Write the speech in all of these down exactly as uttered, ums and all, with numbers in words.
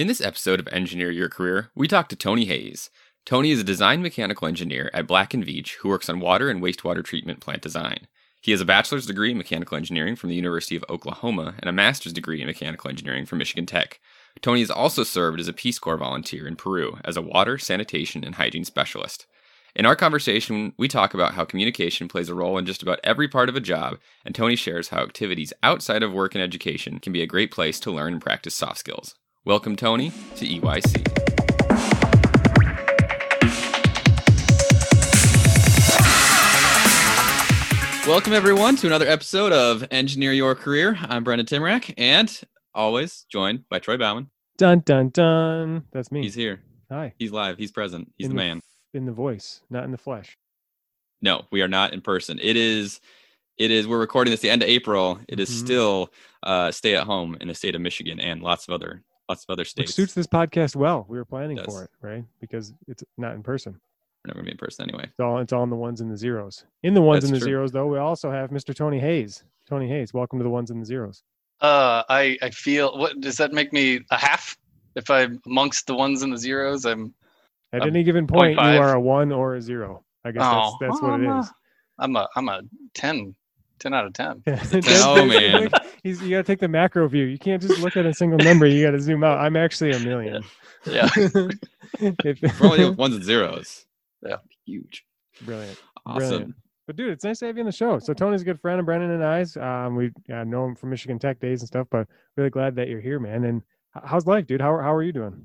In this episode of Engineer Your Career, we talk to Tony Hayes. Tony is a design mechanical engineer at Black and Veatch who works on water and wastewater treatment plant design. He has a bachelor's degree in mechanical engineering from the University of Oklahoma and a master's degree in mechanical engineering from Michigan Tech. Tony has also served as a Peace Corps volunteer in Peru as a water, sanitation, and hygiene specialist. In our conversation, we talk about how communication plays a role in just about every part of a job, and Tony shares how activities outside of work and education can be a great place to learn and practice soft skills. Welcome, Tony, to E Y C. Welcome, everyone, to another episode of Engineer Your Career. I'm Brendan Timrak, and always joined by Troy Bauman. Dun, dun, dun. That's me. He's here. Hi. He's live. He's present. He's in the man. The, in the voice, not in the flesh. No, we are not in person. It is, it is, we're recording this the end of April. It mm-hmm. is still uh, stay at home in the state of Michigan and lots of other, lots of other states. Which suits this podcast well. We were planning it for it, right? Because it's not in person. We're never going to be in person anyway. It's all, it's all in the ones and the zeros. In the ones That's and the true. zeros, though, we also have Mister Tony Hayes. Tony Hayes, welcome to the ones and the zeros. Uh, I, I feel, what does that make me a half? If I'm amongst the ones and the zeros, I'm... At I'm any given point, point you are a one or a zero. I guess oh, that's, that's well, what I'm it is. A, I'm a I'm a ten. ten out of ten. Oh, man. He's, you got to take the macro view. You can't just look at a single number. You got to zoom out. I'm actually a million. Yeah. yeah. if, We're only with ones and zeros. Yeah, huge, brilliant, awesome. Brilliant. But dude, it's nice to have you on the show. So Tony's a good friend of Brendan and I's. Um, we uh, know him from Michigan Tech days and stuff. But really glad that you're here, man. And how's life, dude? How how are you doing?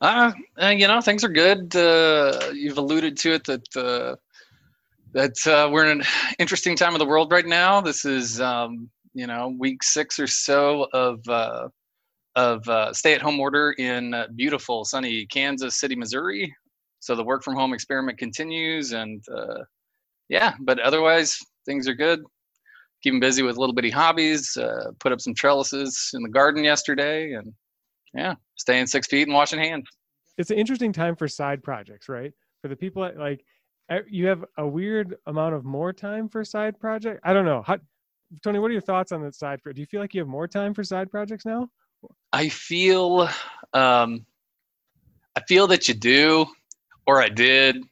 Uh, uh you know, things are good. Uh, you've alluded to it that uh, that uh, we're in an interesting time of the world right now. This is um, you know, week six or so of uh, of uh, stay-at-home order in uh, beautiful, sunny Kansas City, Missouri. So the work from home experiment continues, and uh, yeah, but otherwise things are good. Keeping busy with little bitty hobbies, uh, put up some trellises in the garden yesterday, and yeah, staying six feet and washing hands. It's an interesting time for side projects, right? For the people that like, you have a weird amount of more time for side project. I don't know. How, Tony, what are your thoughts on the side? Do you feel like you have more time for side projects now? I feel, um, I feel that you do. Or I did,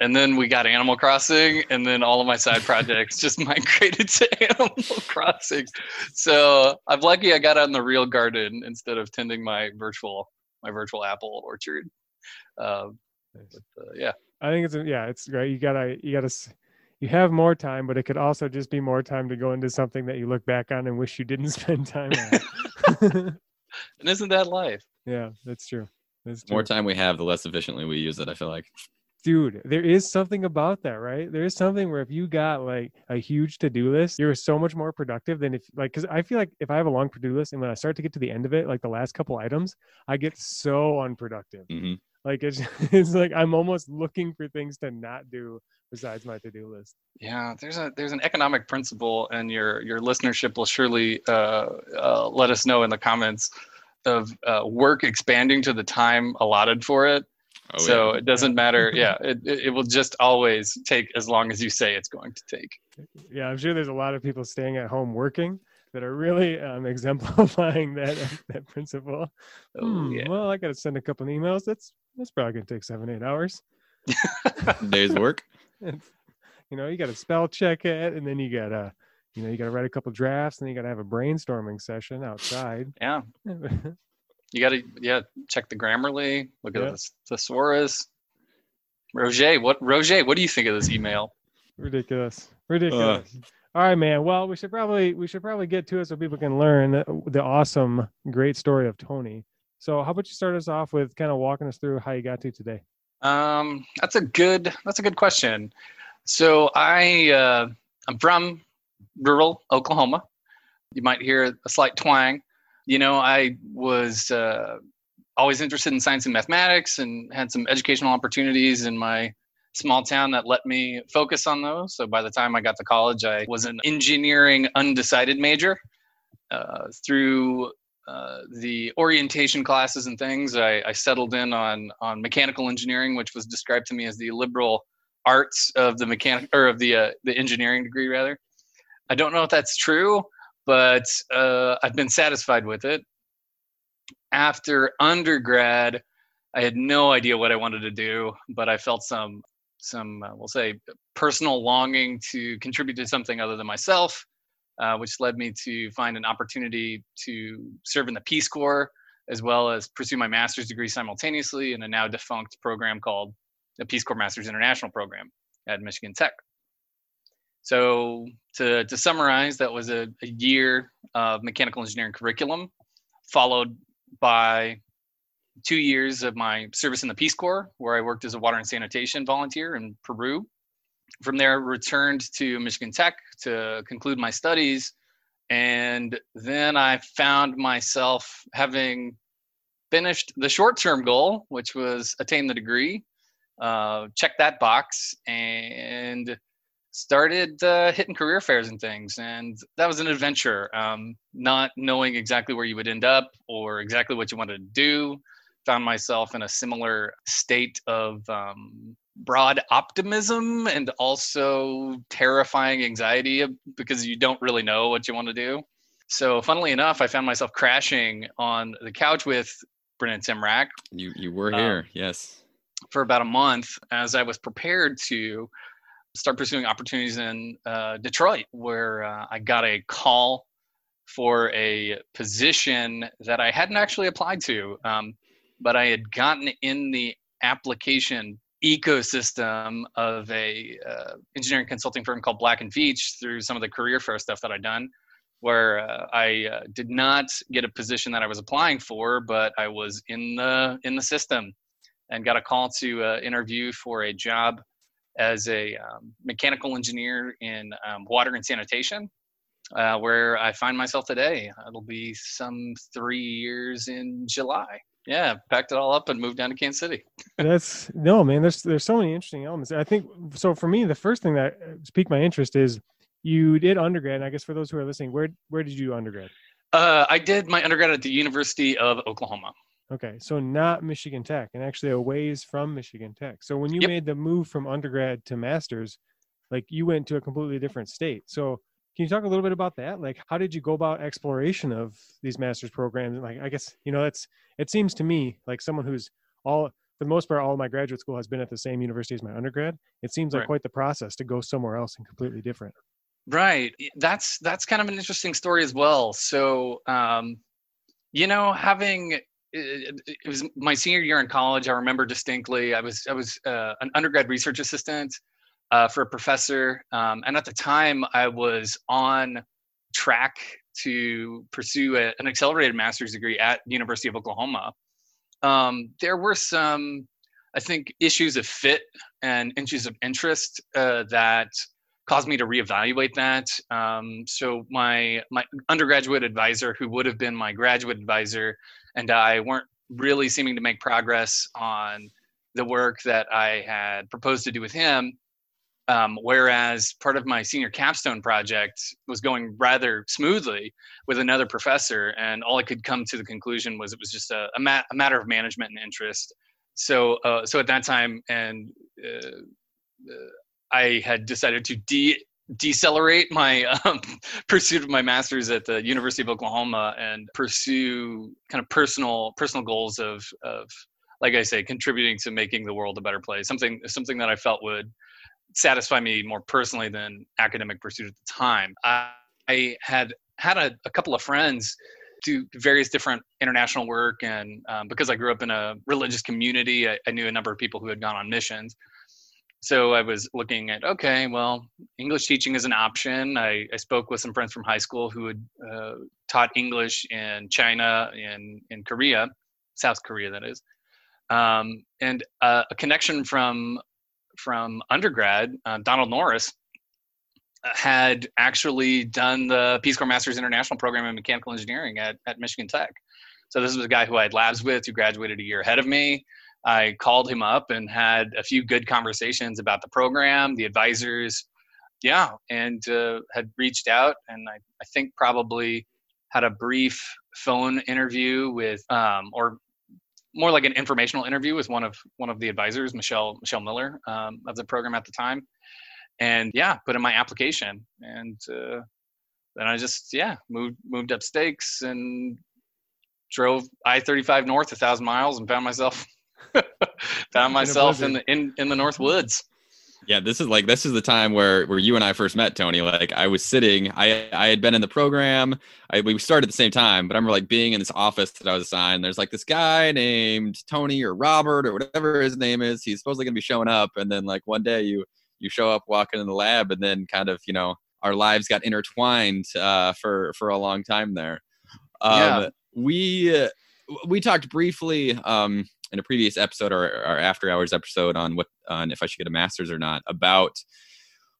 and then we got Animal Crossing, and then all of my side projects just migrated to Animal Crossing. So I'm lucky I got out in the real garden instead of tending my virtual my virtual apple orchard. Uh, nice. But, uh, yeah, I think it's yeah, it's great. You gotta you gotta you have more time, but it could also just be more time to go into something that you look back on and wish you didn't spend time on. And isn't that life? Yeah, that's true. The more time we have, the less efficiently we use it, I feel like. Dude, there is something about that, right? There is something where if you got like a huge to-do list, you're so much more productive than if like, because I feel like if I have a long to-do list and when I start to get to the end of it, like the last couple items, I get so unproductive. Mm-hmm. Like it's, it's like I'm almost looking for things to not do besides my to-do list. Yeah, there's a there's an economic principle, and your your listenership will surely uh, uh, let us know in the comments. Of uh, work expanding to the time allotted for it. Oh, so yeah. It doesn't matter. Yeah, it it will just always take as long as you say it's going to take. Yeah, I'm sure there's a lot of people staying at home working that are really um, exemplifying that that principle. Oh, hmm, yeah. Well, I got to send a couple of emails. That's that's probably going to take seven, eight hours. Day's work. And, you know, you got to spell check it, and then you got to You know, you got to write a couple drafts, and then you got to have a brainstorming session outside. Yeah. You got to, yeah, check the Grammarly, look at yeah. the thesaurus. Roger, what Roger, what do you think of this email? Ridiculous. Ridiculous. Ugh. All right, man. Well, we should probably we should probably get to it so people can learn the awesome, great story of Tony. So how about you start us off with kind of walking us through how you got to today? Um, that's a good, that's a good question. So I, uh, I'm from rural Oklahoma. You might hear a slight twang. You know, I was uh, always interested in science and mathematics and had some educational opportunities in my small town that let me focus on those. So by the time I got to college, I was an engineering undecided major. Uh, through uh, the orientation classes and things, I, I settled in on on mechanical engineering, which was described to me as the liberal arts of the mechanic or of the uh, the engineering degree rather. I don't know if that's true, but uh, I've been satisfied with it. after undergrad, I had no idea what I wanted to do, but I felt some, some uh, we'll say, personal longing to contribute to something other than myself, uh, which led me to find an opportunity to serve in the Peace Corps, as well as pursue my master's degree simultaneously in a now defunct program called the Peace Corps Master's International Program at Michigan Tech. So to, to summarize, that was a, a year of mechanical engineering curriculum, followed by two years of my service in the Peace Corps, where I worked as a water and sanitation volunteer in Peru. From there, I returned to Michigan Tech to conclude my studies. And then I found myself having finished the short-term goal, which was attain the degree, uh, check that box, and started uh, hitting career fairs and things. And that was an adventure, um, not knowing exactly where you would end up or exactly what you wanted to do. Found myself in a similar state of um, broad optimism and also terrifying anxiety because you don't really know what you want to do. So funnily enough, I found myself crashing on the couch with Brennan Timrak. You you were here, um, yes. For about a month as I was prepared to start pursuing opportunities in uh, Detroit, where uh, I got a call for a position that I hadn't actually applied to. Um, but I had gotten in the application ecosystem of a uh, engineering consulting firm called Black and Veatch through some of the career fair stuff that I'd done, where uh, I uh, did not get a position that I was applying for, but I was in the in the system and got a call to uh, interview for a job as a um, mechanical engineer in um, water and sanitation, uh, where I find myself today. It'll be some three years in July. Yeah, packed it all up and moved down to Kansas City. That's no, man, there's there's so many interesting elements. I think, so for me, the first thing that piqued my interest is you did undergrad. And I guess for those who are listening, where where did you do undergrad? Uh, I did my undergrad at the University of Oklahoma. Okay, so not Michigan Tech, and actually a ways from Michigan Tech. So when you yep. made the move from undergrad to master's, like you went to a completely different state. So can you talk a little bit about that? Like, how did you go about exploration of these master's programs? And like, I guess, you know, it's, it seems to me like someone who's all, for the most part, all my graduate school has been at the same university as my undergrad. It seems like right. quite the process to go somewhere else and completely different. Right. That's, that's kind of an interesting story as well. So, um, you know, having, it, it was my senior year in college. I remember distinctly, I was, I was uh, an undergrad research assistant Uh, for a professor. Um, and at the time I was on track to pursue a, an accelerated master's degree at the University of Oklahoma. Um, there were some, I think, issues of fit and issues of interest uh, that caused me to reevaluate that. Um, so my, my undergraduate advisor, who would have been my graduate advisor, and I weren't really seeming to make progress on the work that I had proposed to do with him. Um, whereas part of my senior capstone project was going rather smoothly with another professor, and all I could come to the conclusion was it was just a, a, ma- a matter of management and interest. So, uh, so at that time, and uh, uh, I had decided to de- decelerate my um, pursuit of my master's at the University of Oklahoma and pursue kind of personal personal goals of of like I say, contributing to making the world a better place. Something something that I felt would satisfy me more personally than academic pursuit at the time. I, I had had a, a couple of friends do various different international work. And um, because I grew up in a religious community, I, I knew a number of people who had gone on missions. So I was looking at, okay, well, English teaching is an option. I, I spoke with some friends from high school who had uh, taught English in China and in Korea, South Korea, that is. Um, and uh, a connection from from undergrad, uh, Donald Norris had actually done the Peace Corps Master's International Program in Mechanical Engineering at, at Michigan Tech. So this was a guy who I had labs with, who graduated a year ahead of me. I called him up and had a few good conversations about the program, the advisors, yeah, and uh, had reached out. And I, I think probably had a brief phone interview with, um, or more like an informational interview with one of one of the advisors, Michelle Michelle Miller, um, of the program at the time, and yeah, put in my application, and uh, then I just yeah moved moved up stakes and drove I thirty-five north a thousand miles and found myself found myself in the in, in the North Woods. Yeah, this is like this is the time where where you and I first met, Tony. Like I was sitting, I I had been in the program. I, we started at the same time, but I remember like being in this office that I was assigned. There's like this guy named Tony or Robert or whatever his name is. He's supposedly gonna be showing up, and then like one day you you show up walking in the lab, and then kind of you know our lives got intertwined uh, for for a long time there. Um, yeah. We uh, we talked briefly. Um, in a previous episode or our after hours episode on what, on if I should get a master's or not, about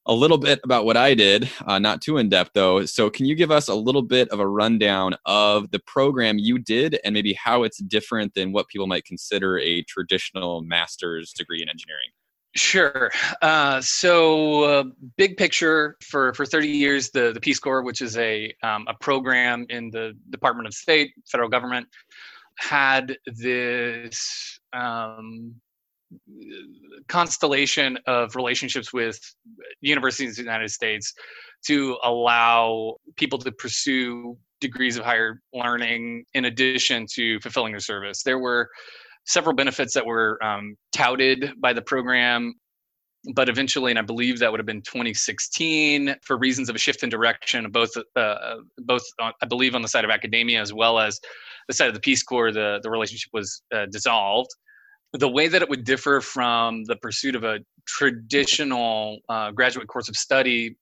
a little bit about what I did, uh, not too in depth though. So can you give us a little bit of a rundown of the program you did and maybe how it's different than what people might consider a traditional master's degree in engineering? Sure. Uh, so uh, big picture for, for thirty years, the, the Peace Corps, which is a, um, a program in the Department of State, federal government, had this um, constellation of relationships with universities in the United States to allow people to pursue degrees of higher learning in addition to fulfilling their service. There were several benefits that were um, touted by the program, but eventually, and I believe that would have been twenty sixteen, for reasons of a shift in direction, both, uh, both on, I believe on the side of academia as well as the side of the Peace Corps, the, the relationship was uh, dissolved. The way that it would differ from the pursuit of a traditional uh, graduate course of study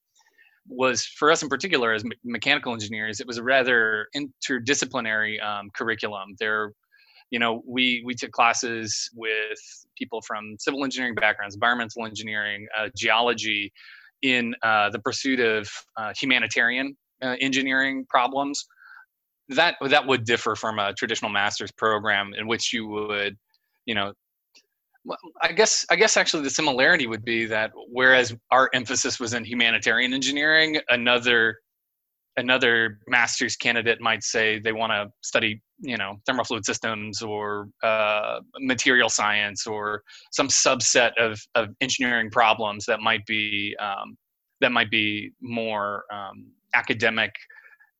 was, for us in particular as me- mechanical engineers, it was a rather interdisciplinary um, curriculum. There, you know, we we took classes with people from civil engineering backgrounds, environmental engineering, uh, geology, in uh, the pursuit of uh, humanitarian uh, engineering problems. That that would differ from a traditional master's program in which you would, you know, I guess I guess actually the similarity would be that whereas our emphasis was in humanitarian engineering, another another master's candidate might say they want to study, you know, thermal fluid systems or uh, material science or some subset of of engineering problems that might be um, that might be more um, academic.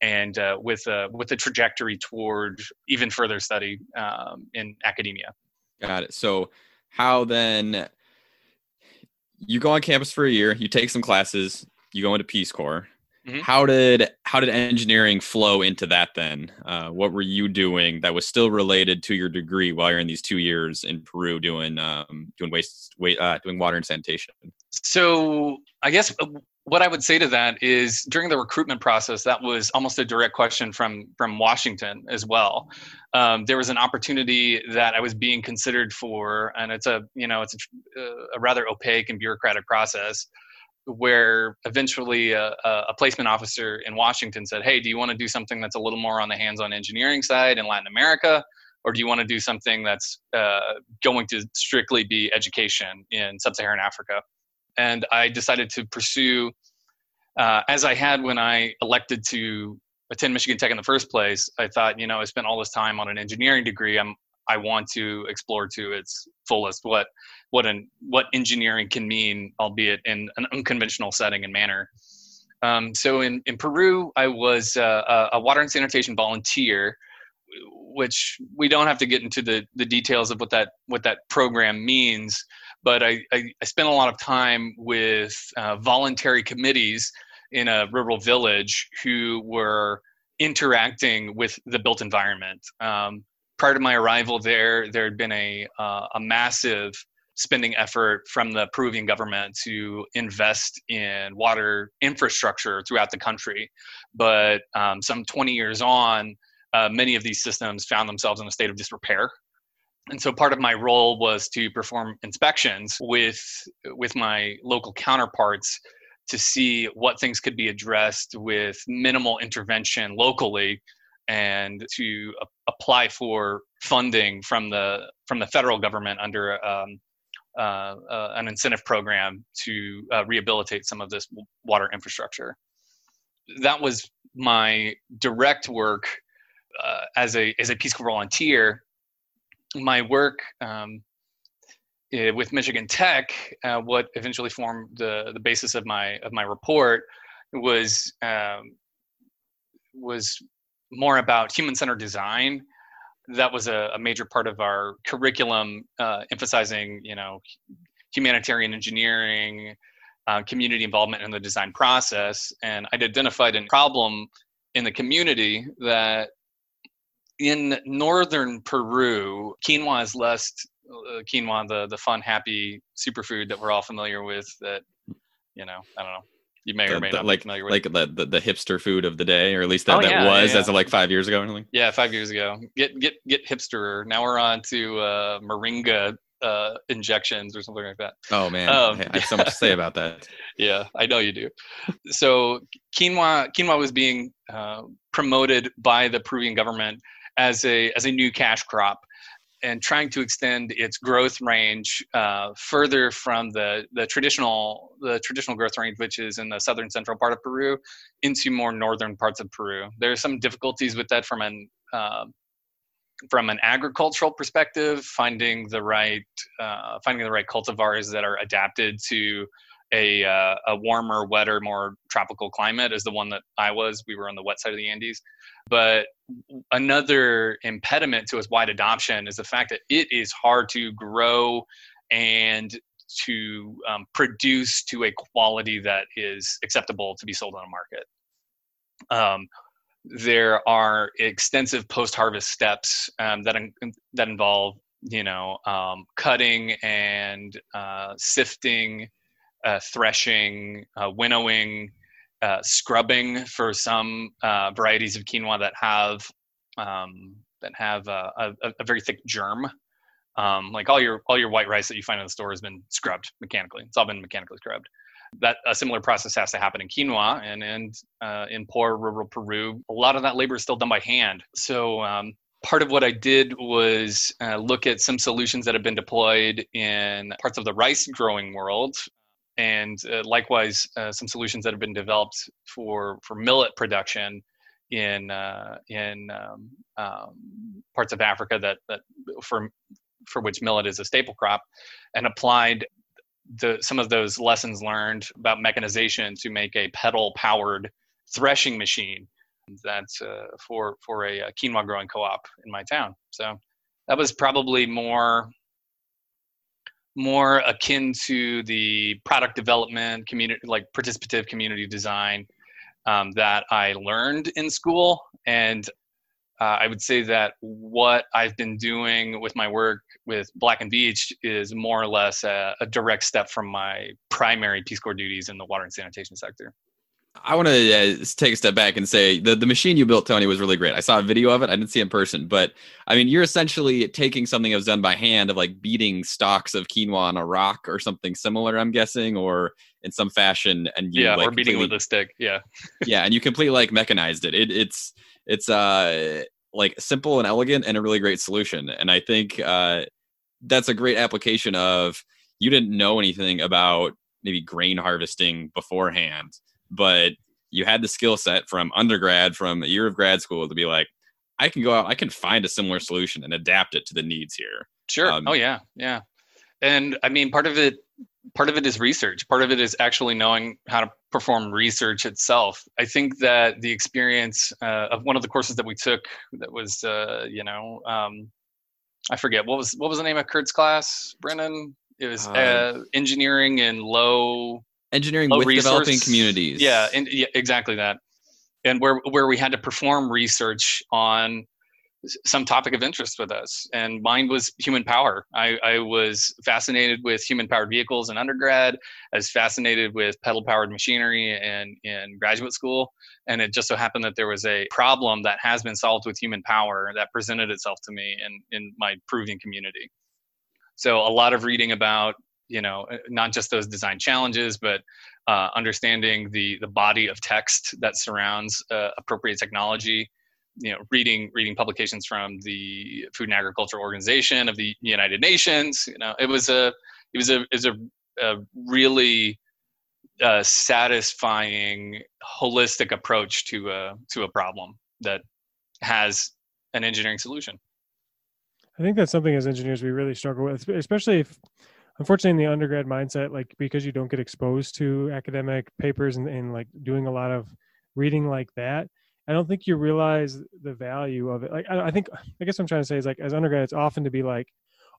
And uh, with uh, with a trajectory toward even further study um, in academia. Got it. So how then, you go on campus for a year, you take some classes, you go into Peace Corps. Mm-hmm. How did how did engineering flow into that then? Uh, what were you doing that was still related to your degree while you're in these two years in Peru doing um, doing waste, waste uh, doing water and sanitation? So I guess. Uh, What I would say to that is during the recruitment process, that was almost a direct question from from Washington as well. Um, there was an opportunity that I was being considered for, and it's a you know it's a, a rather opaque and bureaucratic process, where eventually a, a placement officer in Washington said, "Hey, do you want to do something that's a little more on the hands-on engineering side in Latin America, or do you want to do something that's uh, going to strictly be education in Sub-Saharan Africa?" And I decided to pursue, uh, as I had when I elected to attend Michigan Tech in the first place. I thought, you know, I spent all this time on an engineering degree. I'm, I want to explore to its fullest what, what an what engineering can mean, albeit in an unconventional setting and manner. Um, so in in Peru, I was uh, a water and sanitation volunteer, which we don't have to get into the the details of what that what that program means. But I, I, I spent a lot of time with uh, voluntary committees in a rural village who were interacting with the built environment. Um, prior to my arrival there, there had been a, uh, a massive spending effort from the Peruvian government to invest in water infrastructure throughout the country. But um, some twenty years on, uh, many of these systems found themselves in a state of disrepair. And so part of my role was to perform inspections with with my local counterparts to see what things could be addressed with minimal intervention locally, and to a- apply for funding from the from the federal government under um, uh, uh, an incentive program to uh, rehabilitate some of this w- water infrastructure. That was my direct work uh, as a as a Peace Corps volunteer. My work um, with Michigan Tech, uh, what eventually formed the, the basis of my of my report, was um, was more about human-centered design that was a, a major part of our curriculum, uh, emphasizing, you know, humanitarian engineering, uh, community involvement in the design process. And I'd identified a problem in the community that in northern Peru, quinoa is less, uh, quinoa, the, the fun, happy superfood that we're all familiar with that, you know, I don't know. You may or may the, not like, be familiar with. Like the, the, the hipster food of the day, or at least that, oh, that yeah, was yeah. as of like five years ago. Really? Yeah, five years ago. Get get get hipsterer. Now we're on to uh, moringa uh, injections or something like that. Oh, man. Um, I have so much to say about that. Yeah, I know you do. So quinoa quinoa was being uh, promoted by the Peruvian government as a as a new cash crop, and trying to extend its growth range uh, further from the, the traditional the traditional growth range, which is in the southern central part of Peru, into more northern parts of Peru. There are some difficulties with that from an uh, from an agricultural perspective, finding the right uh, finding the right cultivars that are adapted to a uh, a warmer, wetter, more tropical climate is the one that I was. We were on the wet side of the Andes. But another impediment to its wide adoption is the fact that it is hard to grow and to um, produce to a quality that is acceptable to be sold on a market. Um, there are extensive post-harvest steps um, that in- that involve, you know, um, cutting and uh, sifting, Uh, threshing, uh, winnowing, uh, scrubbing for some uh, varieties of quinoa that have um, that have uh, a, a very thick germ. Um, like all your all your white rice that you find in the store has been scrubbed mechanically. It's all been mechanically scrubbed. That a similar process has to happen in quinoa, and and uh, in poor rural Peru, a lot of that labor is still done by hand. So um, part of what I did was uh, look at some solutions that have been deployed in parts of the rice growing world. And uh, likewise, uh, some solutions that have been developed for, for millet production in uh, in um, um, parts of Africa that that for for which millet is a staple crop, and applied the some of those lessons learned about mechanization to make a pedal-powered threshing machine that's uh, for for a, a quinoa growing co-op in my town. So that was probably more. more akin to the product development, community, like participative community design um, that I learned in school. And uh, I would say that what I've been doing with my work with Black and Veatch is more or less a, a direct step from my primary Peace Corps duties in the water and sanitation sector. I want to uh, take a step back and say the, the machine you built, Tony, was really great. I saw a video of it. I didn't see it in person, but I mean, you're essentially taking something that was done by hand of like beating stalks of quinoa on a rock or something similar, I'm guessing, or in some fashion. And you, yeah, like, or beating with a stick. Yeah. Yeah. And you completely like mechanized it. it it's, it's uh like simple and elegant and a really great solution. And I think uh, that's a great application of, you didn't know anything about maybe grain harvesting beforehand, but you had the skill set from undergrad, from a year of grad school, to be like, I can go out, I can find a similar solution and adapt it to the needs here. Sure. Um, oh yeah. Yeah. And I mean, part of it, part of it is research. Part of it is actually knowing how to perform research itself. I think that the experience uh, of one of the courses that we took that was, uh, you know, um, I forget what was, what was the name of Kurt's class, Brennan? It was uh, uh, engineering and low Engineering with resource. Developing communities. Yeah, and, yeah, exactly that. And where where we had to perform research on some topic of interest with us. And mine was human power. I, I was fascinated with human-powered vehicles in undergrad. I was fascinated with pedal-powered machinery in, in graduate school. And it just so happened that there was a problem that has been solved with human power that presented itself to me in, in my Peruvian community. So a lot of reading about, you know, not just those design challenges, but uh, understanding the the body of text that surrounds uh, appropriate technology. You know, reading reading publications from the Food and Agriculture Organization of the United Nations. You know, it was a it was a it was a, a really uh, satisfying, holistic approach to a to a problem that has an engineering solution. I think that's something as engineers we really struggle with, especially if. Unfortunately, in the undergrad mindset, like because you don't get exposed to academic papers and, and like doing a lot of reading like that, I don't think you realize the value of it. Like, I, I think, I guess what I'm trying to say is, like, as undergrads, often to be like,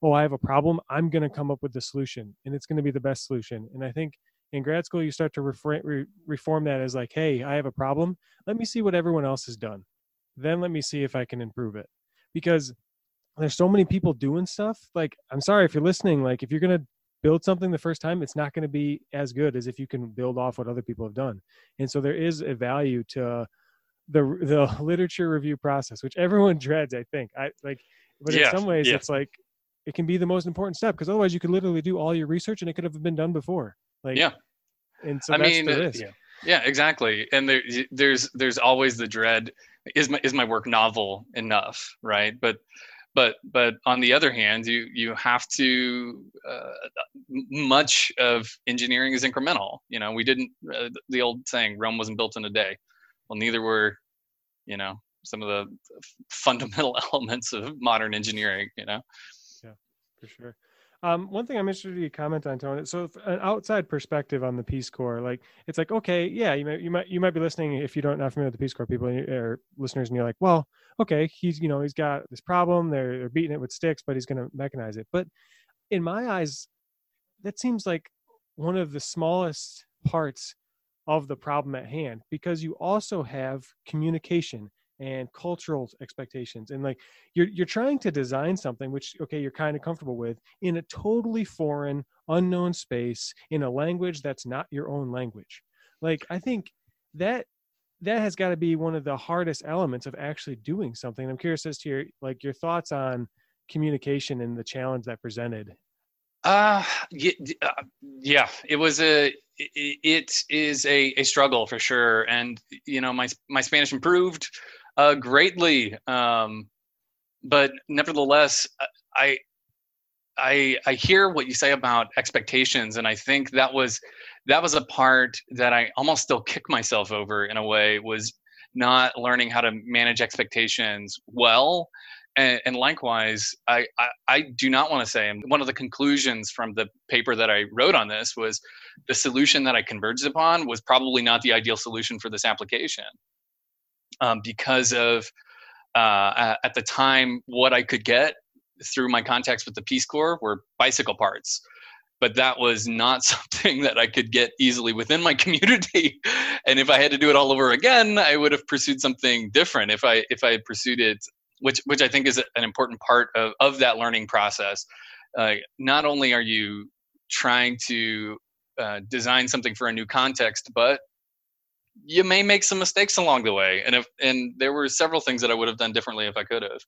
oh, I have a problem, I'm going to come up with the solution, and it's going to be the best solution. And I think in grad school, you start to refer, re, reform that as like, hey, I have a problem. Let me see what everyone else has done. Then let me see if I can improve it. Because there's so many people doing stuff. Like, I'm sorry if you're listening, like, if you're going to build something the first time, it's not going to be as good as if you can build off what other people have done. And so there is a value to the the literature review process, which everyone dreads, I think. I like, but yeah, in some ways, yeah. It's like, it can be the most important step, because otherwise you could literally do all your research and it could have been done before. Like, yeah. And so I that's mean, the risk. Yeah. yeah, exactly. And there, there's, there's always the dread, is my, is my work novel enough? Right. But, but, but on the other hand, you, you have to, uh, much of engineering is incremental. You know, we didn't, uh, the old saying, Rome wasn't built in a day. Well, neither were, you know, some of the fundamental elements of modern engineering, you know? Yeah, for sure. Um, one thing I'm interested in you comment on, Tony, so an outside perspective on the Peace Corps, like, it's like, okay, yeah, you might, you might, you might be listening, if you don't, not familiar with the Peace Corps, people or listeners, and you're like, well, okay, he's, you know, he's got this problem, they're, they're beating it with sticks, but he's going to mechanize it. But in my eyes, that seems like one of the smallest parts of the problem at hand, because you also have communication and cultural expectations. And like, you're you're trying to design something which, okay, you're kind of comfortable with, in a totally foreign, unknown space, in a language that's not your own language. Like, I think that that has got to be one of the hardest elements of actually doing something. And I'm curious as to your, like, your thoughts on communication and the challenge that presented. Uh, yeah, it was a, it is a, a struggle for sure. And, you know, my, my Spanish improved uh, greatly. Um, but nevertheless, I, I, I hear what you say about expectations. And I think that was, that was a part that I almost still kick myself over in a way, was not learning how to manage expectations well. And, and likewise, I, I, I do not want to say, and one of the conclusions from the paper that I wrote on this was, the solution that I converged upon was probably not the ideal solution for this application, um, because of, uh, at the time, what I could get through my contacts with the Peace Corps were bicycle parts. But that was not something that I could get easily within my community. And if I had to do it all over again, I would have pursued something different if I if I had pursued it, which which I think is an important part of, of that learning process. Uh, not only are you trying to uh, design something for a new context, but you may make some mistakes along the way. And if, and there were several things that I would have done differently if I could have.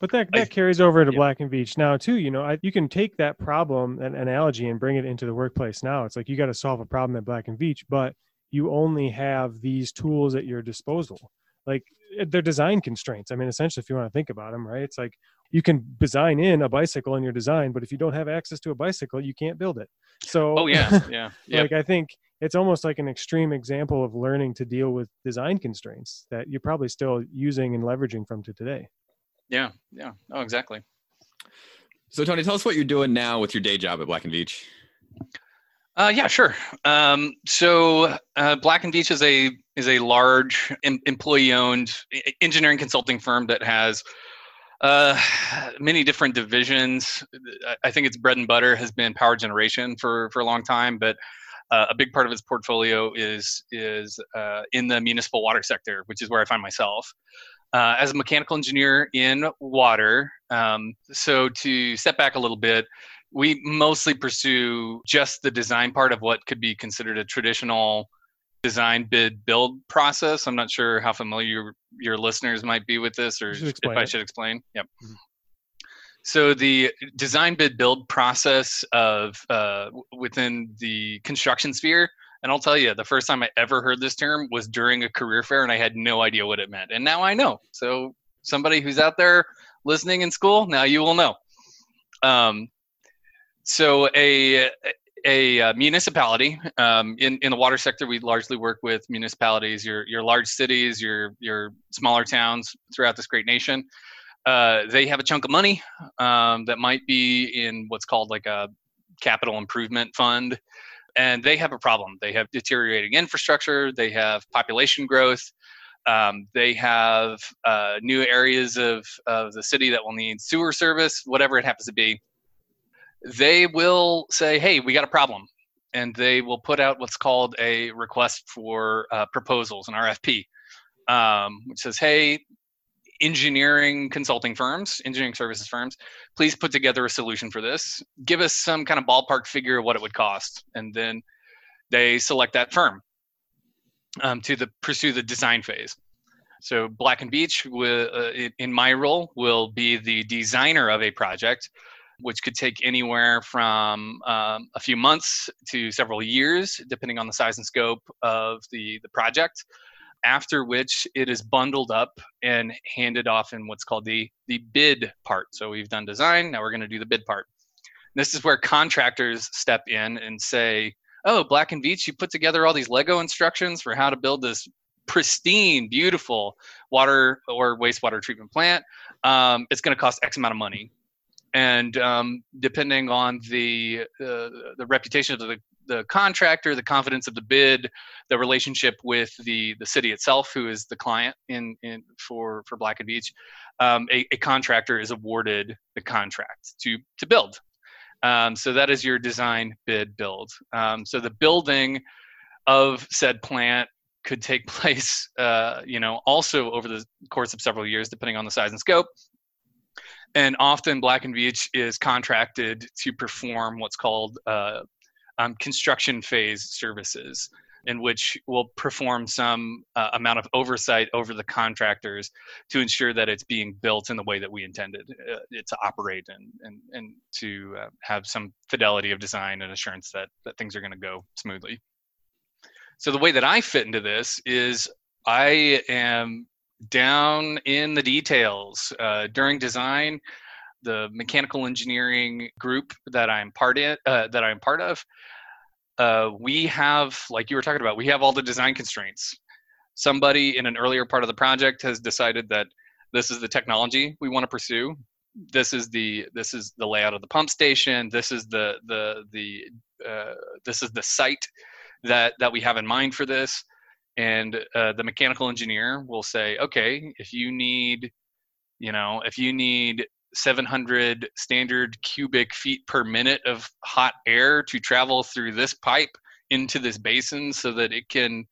But that, that I, carries over to yeah. Black and Veatch now too. You know, I, you can take that problem and analogy and bring it into the workplace now. It's like, you got to solve a problem at Black and Veatch, but you only have these tools at your disposal. Like, they're design constraints. I mean, essentially, if you want to think about them, right? It's like, you can design in a bicycle in your design, but if you don't have access to a bicycle, you can't build it. So, oh yeah, yeah, yeah. Like, I think it's almost like an extreme example of learning to deal with design constraints that you're probably still using and leveraging from to today. Yeah, yeah. Oh, exactly. So, Tony, tell us what you're doing now with your day job at Black and Veatch. Uh, yeah, sure. Um, so uh, Black and Veatch is a is a large em- employee-owned engineering consulting firm that has uh, many different divisions. I think its bread and butter has been power generation for, for a long time, but uh, a big part of its portfolio is is uh, in the municipal water sector, which is where I find myself. Uh, as a mechanical engineer in water, um, so to step back a little bit, we mostly pursue just the design part of what could be considered a traditional design, bid, build process. I'm not sure how familiar your, your listeners might be with this, or if I should explain. Yep. Mm-hmm. So the design, bid, build process of uh, within the construction sphere, and I'll tell you, the first time I ever heard this term was during a career fair, and I had no idea what it meant. And now I know. So somebody who's out there listening in school, now you will know. Um, So a a, a municipality um, in in the water sector, we largely work with municipalities, your your large cities, your your smaller towns throughout this great nation. Uh, they have a chunk of money um, that might be in what's called like a capital improvement fund, and they have a problem. They have deteriorating infrastructure. They have population growth. Um, they have uh, new areas of, of the city that will need sewer service, whatever it happens to be. They will say, hey, we got a problem. And they will put out what's called a request for uh, proposals, an R F P, um, which says, hey, engineering consulting firms, engineering services firms, please put together a solution for this. Give us some kind of ballpark figure of what it would cost. And then they select that firm um, to the, pursue the design phase. So Black and Veatch, will, uh, in my role, will be the designer of a project, which could take anywhere from um, a few months to several years, depending on the size and scope of the, the project, after which it is bundled up and handed off in what's called the, the bid part. So we've done design, now we're gonna do the bid part. And this is where contractors step in and say, oh, Black and Veatch, you put together all these Lego instructions for how to build this pristine, beautiful water or wastewater treatment plant. Um, it's gonna cost X amount of money. And um, depending on the uh, the reputation of the, the contractor, the confidence of the bid, the relationship with the, the city itself, who is the client in, in for, for Black and Veatch, um, a, a contractor is awarded the contract to, to build. Um, so that is your design, bid, build. Um, so the building of said plant could take place, uh, you know, also over the course of several years, depending on the size and scope. And often Black and Veatch is contracted to perform what's called uh, um, construction phase services, in which we'll perform some uh, amount of oversight over the contractors to ensure that it's being built in the way that we intended uh, it to operate and and, and to uh, have some fidelity of design and assurance that, that things are going to go smoothly. So the way that I fit into this is I am down in the details. Uh, during design, the mechanical engineering group that I'm part in, uh, that I'm part of, uh, we have, like you were talking about, we have all the design constraints. Somebody in an earlier part of the project has decided that this is the technology we want to pursue. This is the this is the layout of the pump station. This is the the the uh, this is the site that that we have in mind for this. And uh, the mechanical engineer will say, okay, if you need, you know, if you need seven hundred standard cubic feet per minute of hot air to travel through this pipe into this basin so that it can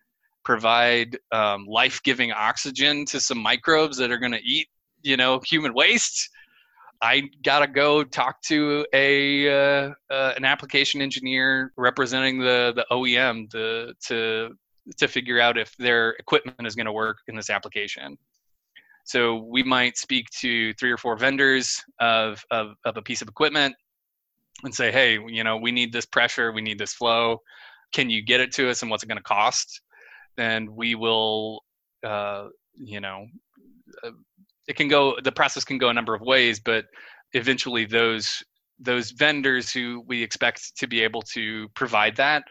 provide um, life-giving oxygen to some microbes that are going to eat, you know, human waste, I gotta go talk to a uh, uh, an application engineer representing the the O E M the to. to figure out if their equipment is going to work in this application. So we might speak to three or four vendors of, of, of a piece of equipment and say, hey, you know, we need this pressure, we need this flow. Can you get it to us and what's it going to cost? And we will, uh, you know, it can go, the process can go a number of ways, but eventually those, those vendors who we expect to be able to provide that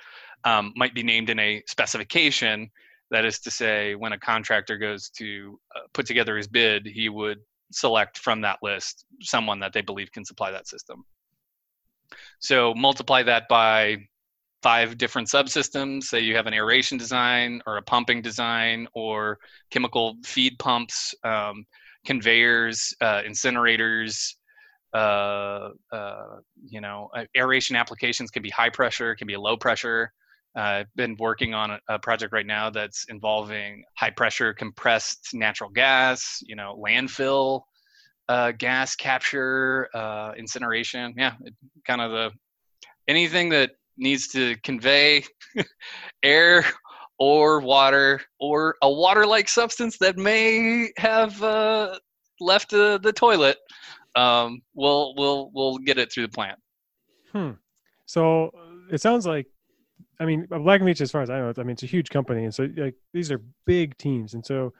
Um, might be named in a specification. That is to say, when a contractor goes to uh, put together his bid, he would select from that list someone that they believe can supply that system. So multiply that by five different subsystems. Say you have an aeration design or a pumping design or chemical feed pumps, um, conveyors, uh, incinerators, uh, uh, you know, aeration applications can be high pressure, can be low pressure. Uh, I've been working on a, a project right now that's involving high pressure compressed natural gas, you know, landfill, uh, gas capture, uh, incineration. Yeah, it, kind of the anything that needs to convey air or water or a water-like substance that may have uh, left uh, the toilet. Um, we'll we'll we'll get it through the plant. Hmm. So it sounds like. I mean, Black and Veatch, as far as I know, I mean, it's a huge company. And so like, these are big teams. And so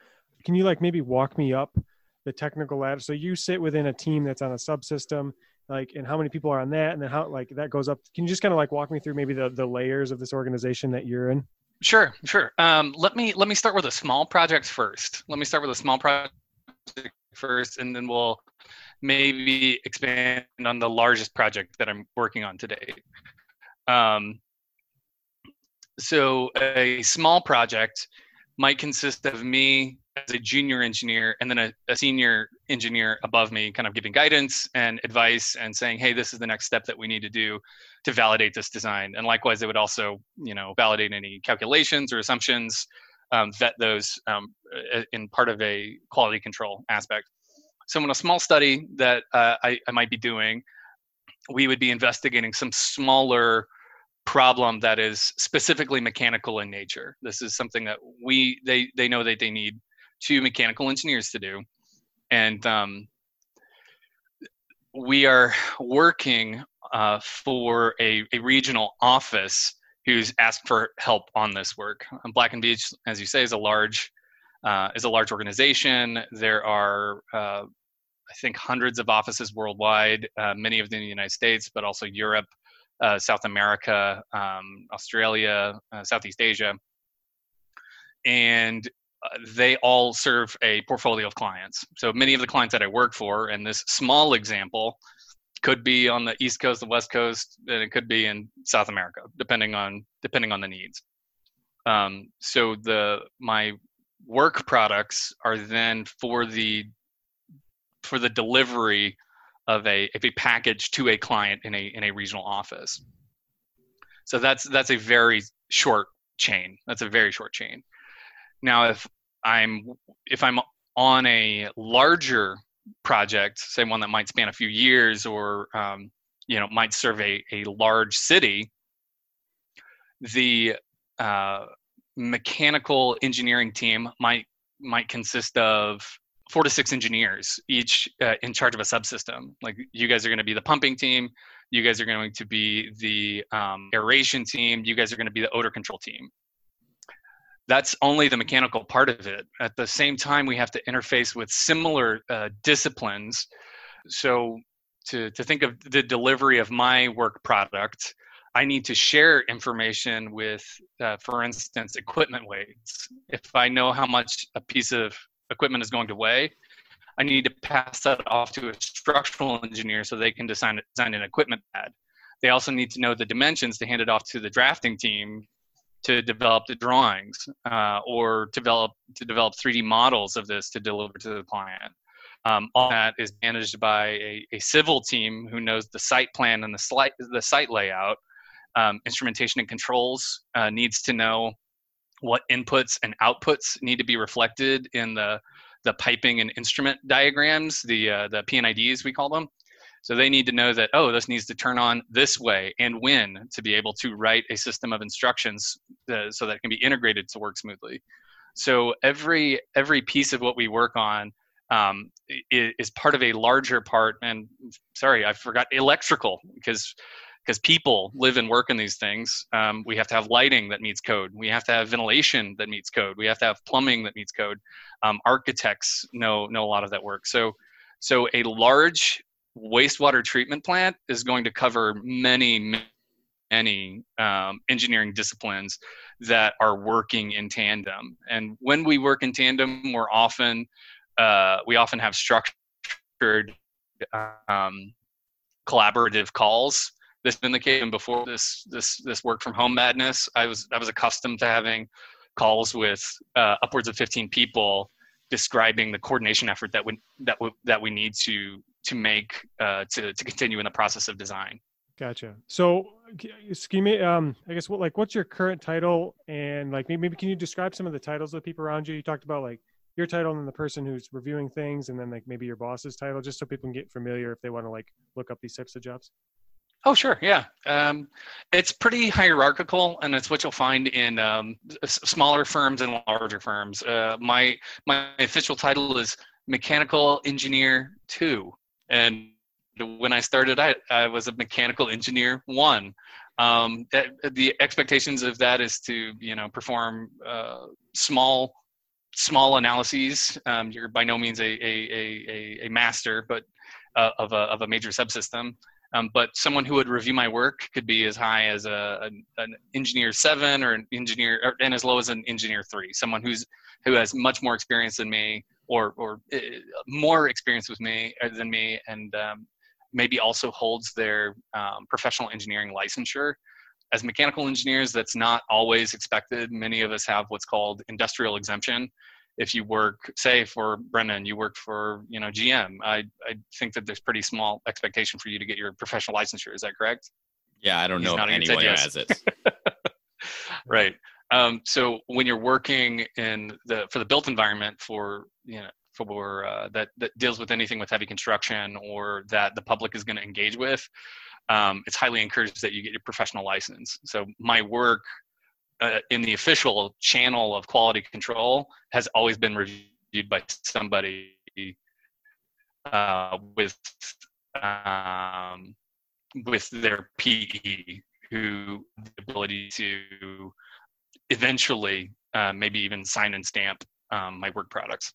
can you like maybe walk me up the technical ladder? So you sit within a team that's on a subsystem, like, and how many people are on that? And then how like that goes up. Can you just kind of like walk me through maybe the, the layers of this organization that you're in? Sure, sure. Um, let me, let me start with a small project first. Let me start with a small project first, and then we'll maybe expand on the largest project that I'm working on today. Um, So a small project might consist of me as a junior engineer, and then a, a senior engineer above me kind of giving guidance and advice and saying, hey, this is the next step that we need to do to validate this design. And likewise, they would also, you know, validate any calculations or assumptions, um, vet those um, in part of a quality control aspect. So in a small study that uh, I, I might be doing, we would be investigating some smaller problem that is specifically mechanical in nature. This is something that we they they know that they need two mechanical engineers to do, and um, we are working uh, for a, a regional office who's asked for help on this work. And Black and Veatch, as you say, is a large uh, is a large organization. There are uh, I think hundreds of offices worldwide, uh, many of them in the United States, but also Europe, Uh, South America, um, Australia, uh, Southeast Asia, and uh, they all serve a portfolio of clients. So many of the clients that I work for, and this small example could be on the East Coast, the West Coast, and it could be in South America, depending on depending on the needs. Um, so the my work products are then for the for the delivery of a if a package to a client in a in a regional office. So that's that's a very short chain. That's a very short chain. Now, if I'm if I'm on a larger project, say one that might span a few years, or um, you know might serve a, a large city, the uh, mechanical engineering team might might consist of four to six engineers, each uh, in charge of a subsystem. Like, you guys are going to be the pumping team. You guys are going to be the um, aeration team. You guys are going to be the odor control team. That's only the mechanical part of it. At the same time, we have to interface with similar uh, disciplines. So to, to think of the delivery of my work product, I need to share information with, uh, for instance, equipment weights. If I know how much a piece of equipment is going to weigh, I need to pass that off to a structural engineer so they can design, design an equipment pad. They also need to know the dimensions to hand it off to the drafting team to develop the drawings, uh, or develop to develop three D models of this to deliver to the client. Um, all that is managed by a, a civil team who knows the site plan and the, sli- the site layout. Um, instrumentation and controls uh, needs to know what inputs and outputs need to be reflected in the the piping and instrument diagrams, the uh, the P and I Ds we call them. So they need to know that, oh, this needs to turn on this way and when, to be able to write a system of instructions uh, so that it can be integrated to work smoothly. So every every piece of what we work on um, is, is part of a larger part. And sorry, I forgot electrical, because. Because people live and work in these things. Um, we have to have lighting that meets code. We have to have ventilation that meets code. We have to have plumbing that meets code. Um, architects know know a lot of that work. So, so a large wastewater treatment plant is going to cover many, many um, engineering disciplines that are working in tandem. And when we work in tandem, we're often uh, we often have structured um, collaborative calls. This has been the case, and before this, this, this work from home madness, I was, I was accustomed to having calls with uh, upwards of fifteen people, describing the coordination effort that we, that we, that we need to, to make uh, to, to continue in the process of design. Gotcha. So, Scheme, um, I guess what, like, what's your current title, and like, maybe, maybe can you describe some of the titles of the people around you? You talked about like your title and the person who's reviewing things, and then like maybe your boss's title, just so people can get familiar if they want to like look up these types of jobs. Oh, sure. Yeah. Um, it's pretty hierarchical, and it's what you'll find in um, s- smaller firms and larger firms. Uh, my my official title is Mechanical Engineer two. And when I started, I, I was a Mechanical Engineer one. Um, that, the expectations of that is to, you know, perform uh, small small analyses. Um, you're by no means a, a, a, a master, but uh, of, a, of a major subsystem. Um, but someone who would review my work could be as high as a, an, an engineer seven or an engineer, or, and as low as an engineer three. Someone who's who has much more experience than me, or or uh, more experience with me than me, and um, maybe also holds their um, professional engineering licensure. As mechanical engineers, that's not always expected. Many of us have what's called industrial exemption, if you work, say for Brendan, you work for, you know, G M, I, I think that there's pretty small expectation for you to get your professional licensure. Is that correct? Yeah. I don't He's know if anyone yes. has it. Right. Um, so when you're working in the, for the built environment for, you know, for, uh, that, that deals with anything with heavy construction or that the public is going to engage with, um, it's highly encouraged that you get your professional license. So my work, Uh, in the official channel of quality control has always been reviewed by somebody uh, with um, with their P E, who the ability to eventually uh, maybe even sign and stamp um, my work products.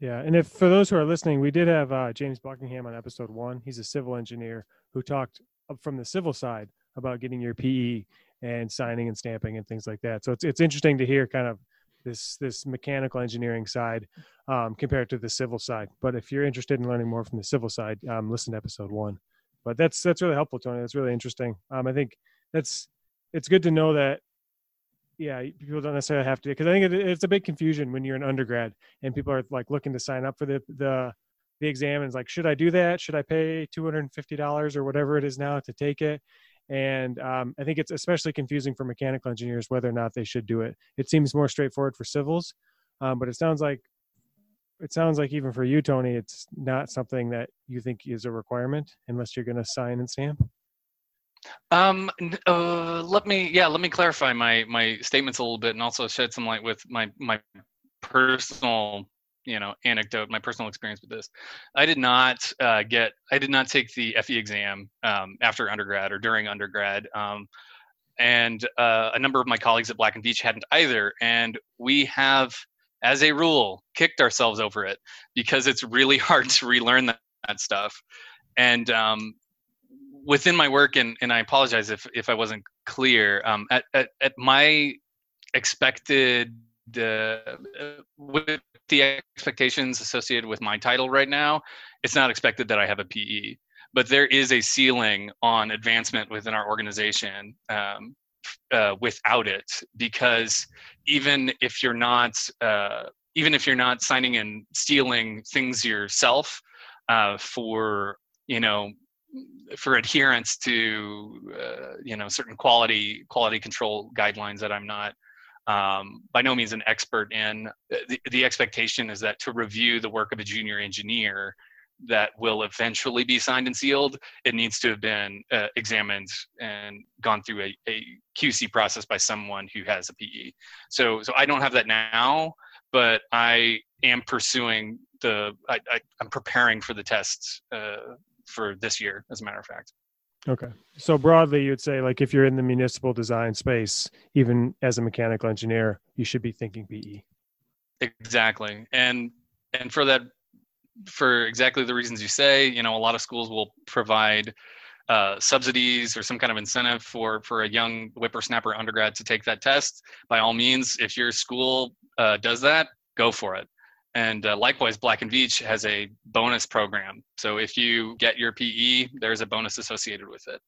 Yeah, and if for those who are listening, we did have uh, James Buckingham on episode one. He's a civil engineer who talked from the civil side about getting your P E and signing and stamping and things like that. So it's it's interesting to hear kind of this this mechanical engineering side um, compared to the civil side. But if you're interested in learning more from the civil side, um, listen to episode one. But that's that's really helpful, Tony. That's really interesting. Um, I think that's it's good to know that, yeah, people don't necessarily have to, because I think it, it's a big confusion when you're an undergrad and people are like looking to sign up for the the, the exam and it's like, should I do that? Should I pay two hundred fifty dollars or whatever it is now to take it? And um, I think it's especially confusing for mechanical engineers whether or not they should do it. It seems more straightforward for civils, um, but it sounds like it sounds like even for you, Tony, it's not something that you think is a requirement unless you're going to sign and stamp. Um, uh, let me, yeah, let me clarify my my statements a little bit and also shed some light with my my personal, you know, anecdote, my personal experience with this. I did not uh, get, I did not take the F E exam um, after undergrad or during undergrad. Um, and uh, a number of my colleagues at Black and Veatch hadn't either. And we have, as a rule, kicked ourselves over it because it's really hard to relearn that, that stuff. And um, within my work, and, and I apologize if, if I wasn't clear, um, at, at, at my expected Uh, with the expectations associated with my title right now, it's not expected that I have a P E, but there is a ceiling on advancement within our organization um, uh, without it, because even if you're not, uh, even if you're not signing and stealing things yourself uh, for, you know, for adherence to, uh, you know, certain quality quality control guidelines that I'm not Um, by no means an expert in, the, the expectation is that to review the work of a junior engineer that will eventually be signed and sealed, it needs to have been uh, examined and gone through a, a Q C process by someone who has a P E. So, so I don't have that now, but I am pursuing the, I, I, I'm preparing for the tests uh, for this year, as a matter of fact. Okay. So broadly, you'd say, like, if you're in the municipal design space, even as a mechanical engineer, you should be thinking P E. Exactly. And, and for that, for exactly the reasons you say, you know, a lot of schools will provide uh, subsidies or some kind of incentive for, for a young whippersnapper undergrad to take that test. By all means, if your school uh, does that, go for it. And uh, likewise, Black and Veatch has a bonus program. So if you get your P E, there's a bonus associated with it.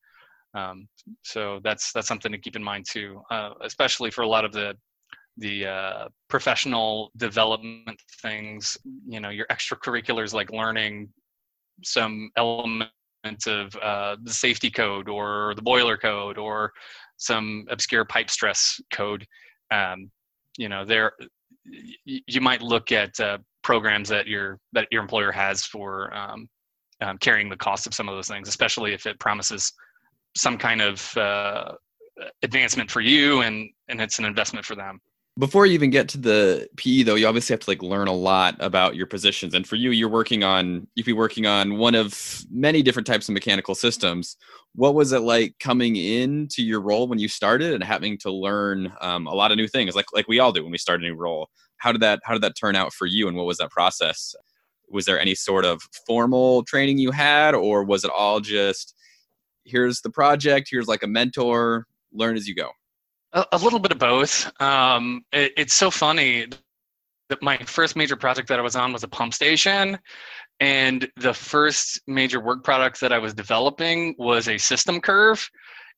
Um, so that's that's something to keep in mind too, uh, especially for a lot of the the uh, professional development things. You know, your extracurriculars, like learning some element of uh, the safety code or the boiler code or some obscure pipe stress code. Um, you know, there. You might look at uh, programs that your that your employer has for um, um, carrying the cost of some of those things, especially if it promises some kind of uh, advancement for you and and it's an investment for them. Before you even get to the P E, though, you obviously have to like learn a lot about your positions. And for you, you're working on you'd be working on one of many different types of mechanical systems. What was it like coming into your role when you started and having to learn um, a lot of new things, like like we all do when we start a new role? How did that how did that turn out for you, and what was that process? Was there any sort of formal training you had, or was it all just here's the project, here's like a mentor, learn as you go? A little bit of both. Um, it, it's so funny that my first major project that I was on was a pump station, and the first major work product that I was developing was a system curve.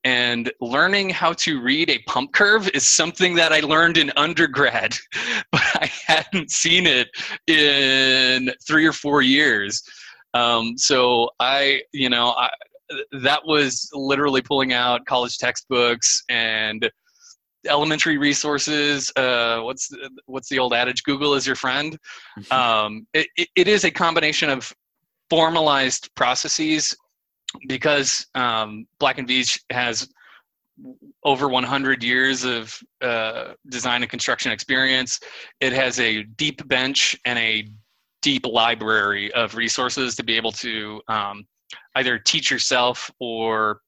And learning how to read a pump curve is something that I learned in undergrad, but I hadn't seen it in three or four years. Um, so I, you know, I, that was literally pulling out college textbooks and elementary resources. Uh, what's the, what's the old adage? Google is your friend. Um, it, it is a combination of formalized processes, because um, Black and Veatch has over one hundred years of uh, design and construction experience. It has a deep bench and a deep library of resources to be able to um, either teach yourself, or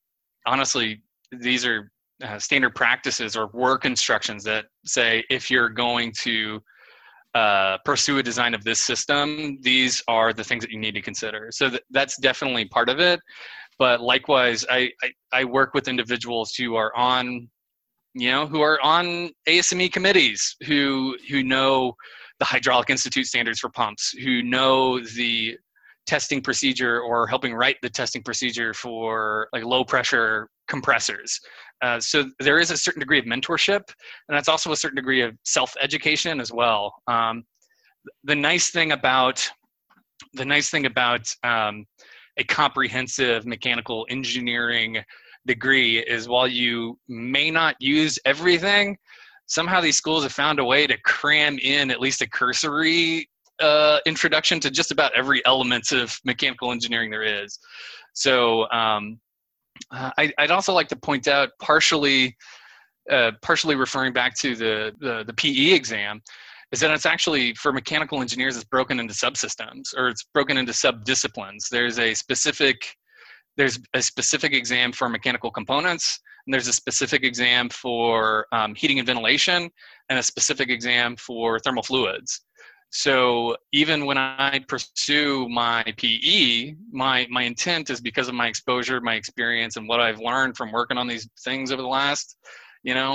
honestly, these are uh, standard practices or work instructions that say, if you're going to Uh, pursue a design of this system, these are the things that you need to consider. So th- that's definitely part of it. But likewise, I, I, I work with individuals who are on, you know, who are on A S M E committees, who who know the Hydraulic Institute standards for pumps, who know the testing procedure, or helping write the testing procedure for like low pressure compressors. Uh, so there is a certain degree of mentorship, and that's also a certain degree of self-education as well. Um, the nice thing about the nice thing about um, a comprehensive mechanical engineering degree is, while you may not use everything, somehow these schools have found a way to cram in at least a cursory uh, introduction to just about every element of mechanical engineering there is. So, um, Uh, I, I'd also like to point out, partially, uh, partially referring back to the, the the P E exam, is that it's actually, for mechanical engineers, it's broken into subsystems, or it's broken into subdisciplines. There's a specific there's a specific exam for mechanical components, and there's a specific exam for um, heating and ventilation, and a specific exam for thermal fluids. So even when I pursue my P E, my, my intent is, because of my exposure, my experience, and what I've learned from working on these things over the last, you know,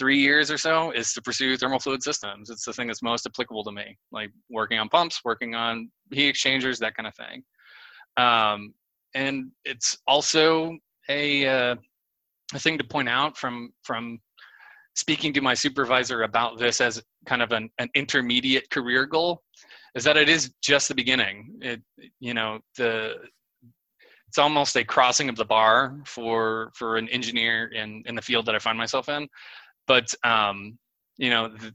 three years or so, is to pursue thermal fluid systems. It's the thing that's most applicable to me, like working on pumps, working on heat exchangers, that kind of thing. Um, and it's also a, uh, a thing to point out from, from, speaking to my supervisor about this as kind of an, an intermediate career goal, is that it is just the beginning. It, you know, the, it's almost a crossing of the bar for, for an engineer in, in the field that I find myself in. But, um, you know, the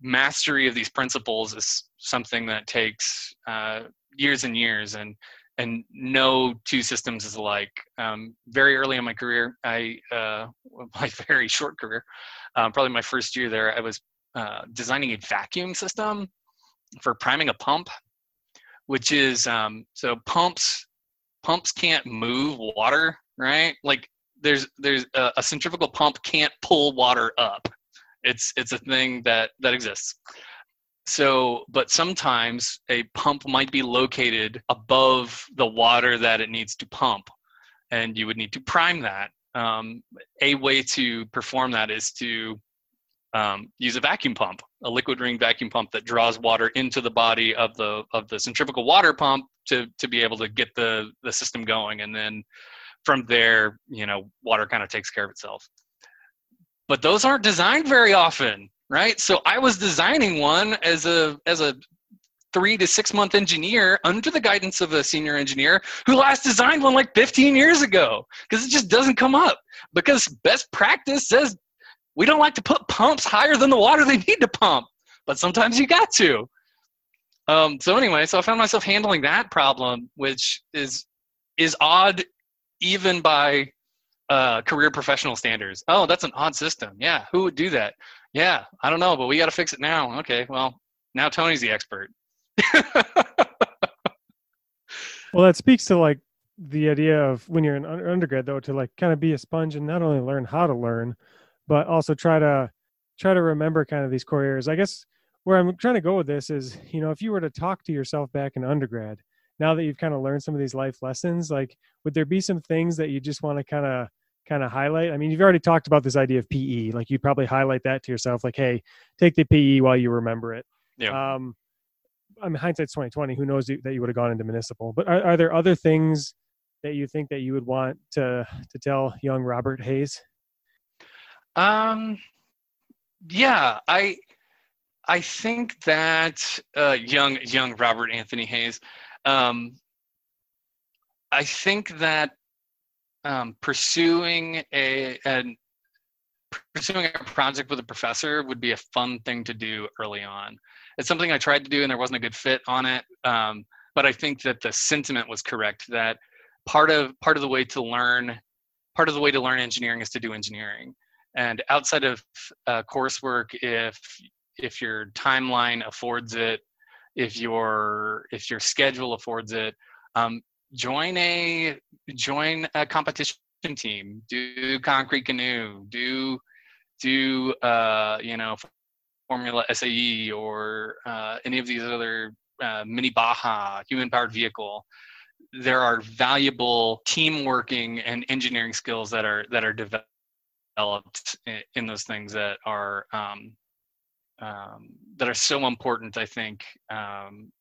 mastery of these principles is something that takes uh, years and years, and, and no two systems is alike. Um, very early in my career, I, uh, my very short career, um, probably my first year there, I was uh, designing a vacuum system for priming a pump, which is, um, so pumps, pumps can't move water, right? Like there's, there's a, a centrifugal pump can't pull water up. It's, it's a thing that, that exists. So, but sometimes a pump might be located above the water that it needs to pump, and you would need to prime that. Um, a way to perform that is to um, use a vacuum pump, a liquid ring vacuum pump that draws water into the body of the of the centrifugal water pump to to be able to get the, the system going. And then from there, you know, water kind of takes care of itself. But those aren't designed very often. Right. So I was designing one as a as a three to six month engineer under the guidance of a senior engineer who last designed one like fifteen years ago, because it just doesn't come up, because best practice says we don't like to put pumps higher than the water they need to pump. But sometimes you got to. Um, so anyway, so I found myself handling that problem, which is is odd even by uh, career professional standards. Oh, that's an odd system. Yeah. Who would do that? Yeah, I don't know, but we got to fix it now. Okay, well, now Tony's the expert. Well, that speaks to like the idea of when you're an undergrad, though, to like kind of be a sponge and not only learn how to learn, but also try to try to remember kind of these core areas. I guess where I'm trying to go with this is, you know, if you were to talk to yourself back in undergrad, now that you've kind of learned some of these life lessons, like would there be some things that you just want to kind of kind of highlight? I mean, you've already talked about this idea of P E, like you'd probably highlight that to yourself, like, hey, take the P E while you remember it. Yeah. Um, I mean, hindsight's twenty twenty, who knows that you would have gone into municipal, but are, are there other things that you think that you would want to to tell young Robert Hayes? Um, yeah, I I think that uh, young young Robert Anthony Hayes, um, I think that um, pursuing a an pursuing a project with a professor would be a fun thing to do early on. It's something I tried to do and there wasn't a good fit on it. Um, but I think that the sentiment was correct, that part of part of the way to learn, part of the way to learn engineering is to do engineering. And outside of uh, coursework, if if your timeline affords it, if your if your schedule affords it, um, join a join a competition team, do concrete canoe, do do uh, you know, Formula S A E, or uh, any of these other uh, mini Baja, human-powered vehicle. There are valuable team working and engineering skills that are that are developed in, in those things that are um, um, that are so important, I think, um,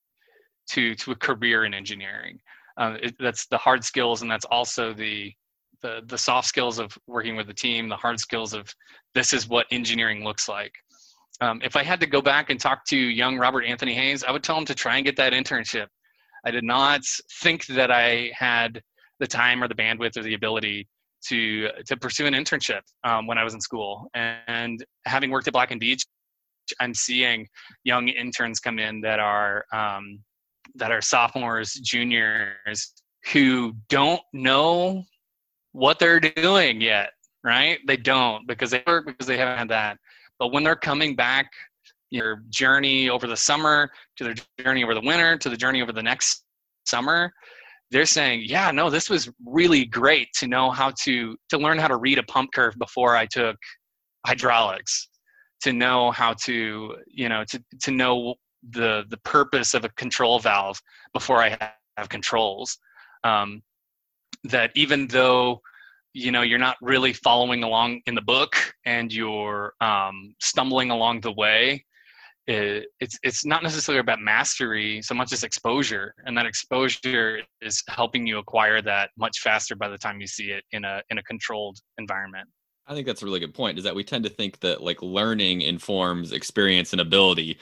to to a career in engineering. Uh, it, that's the hard skills, and that's also the the the soft skills of working with the team. The hard skills of this is what engineering looks like. Um, if I had to go back and talk to young Robert Anthony Hayes, I would tell him to try and get that internship. I did not think that I had the time or the bandwidth or the ability to to pursue an internship um, when I was in school. And having worked at Black and Veatch, I'm seeing young interns come in that are um, that are sophomores, juniors, who don't know what they're doing yet, right? They don't, because they work because they haven't had that. But when they're coming back, your journey over the summer to their journey over the winter to the journey over the next summer, they're saying, yeah, no, this was really great to know how to, to learn how to read a pump curve before I took hydraulics, to know how to, you know, to, to know the, the purpose of a control valve before I have controls. Um, that even though you know, you're not really following along in the book and you're um, stumbling along the way. It, it's it's not necessarily about mastery so much as exposure. And that exposure is helping you acquire that much faster by the time you see it in a in a controlled environment. I think that's a really good point, is that we tend to think that like learning informs experience and ability.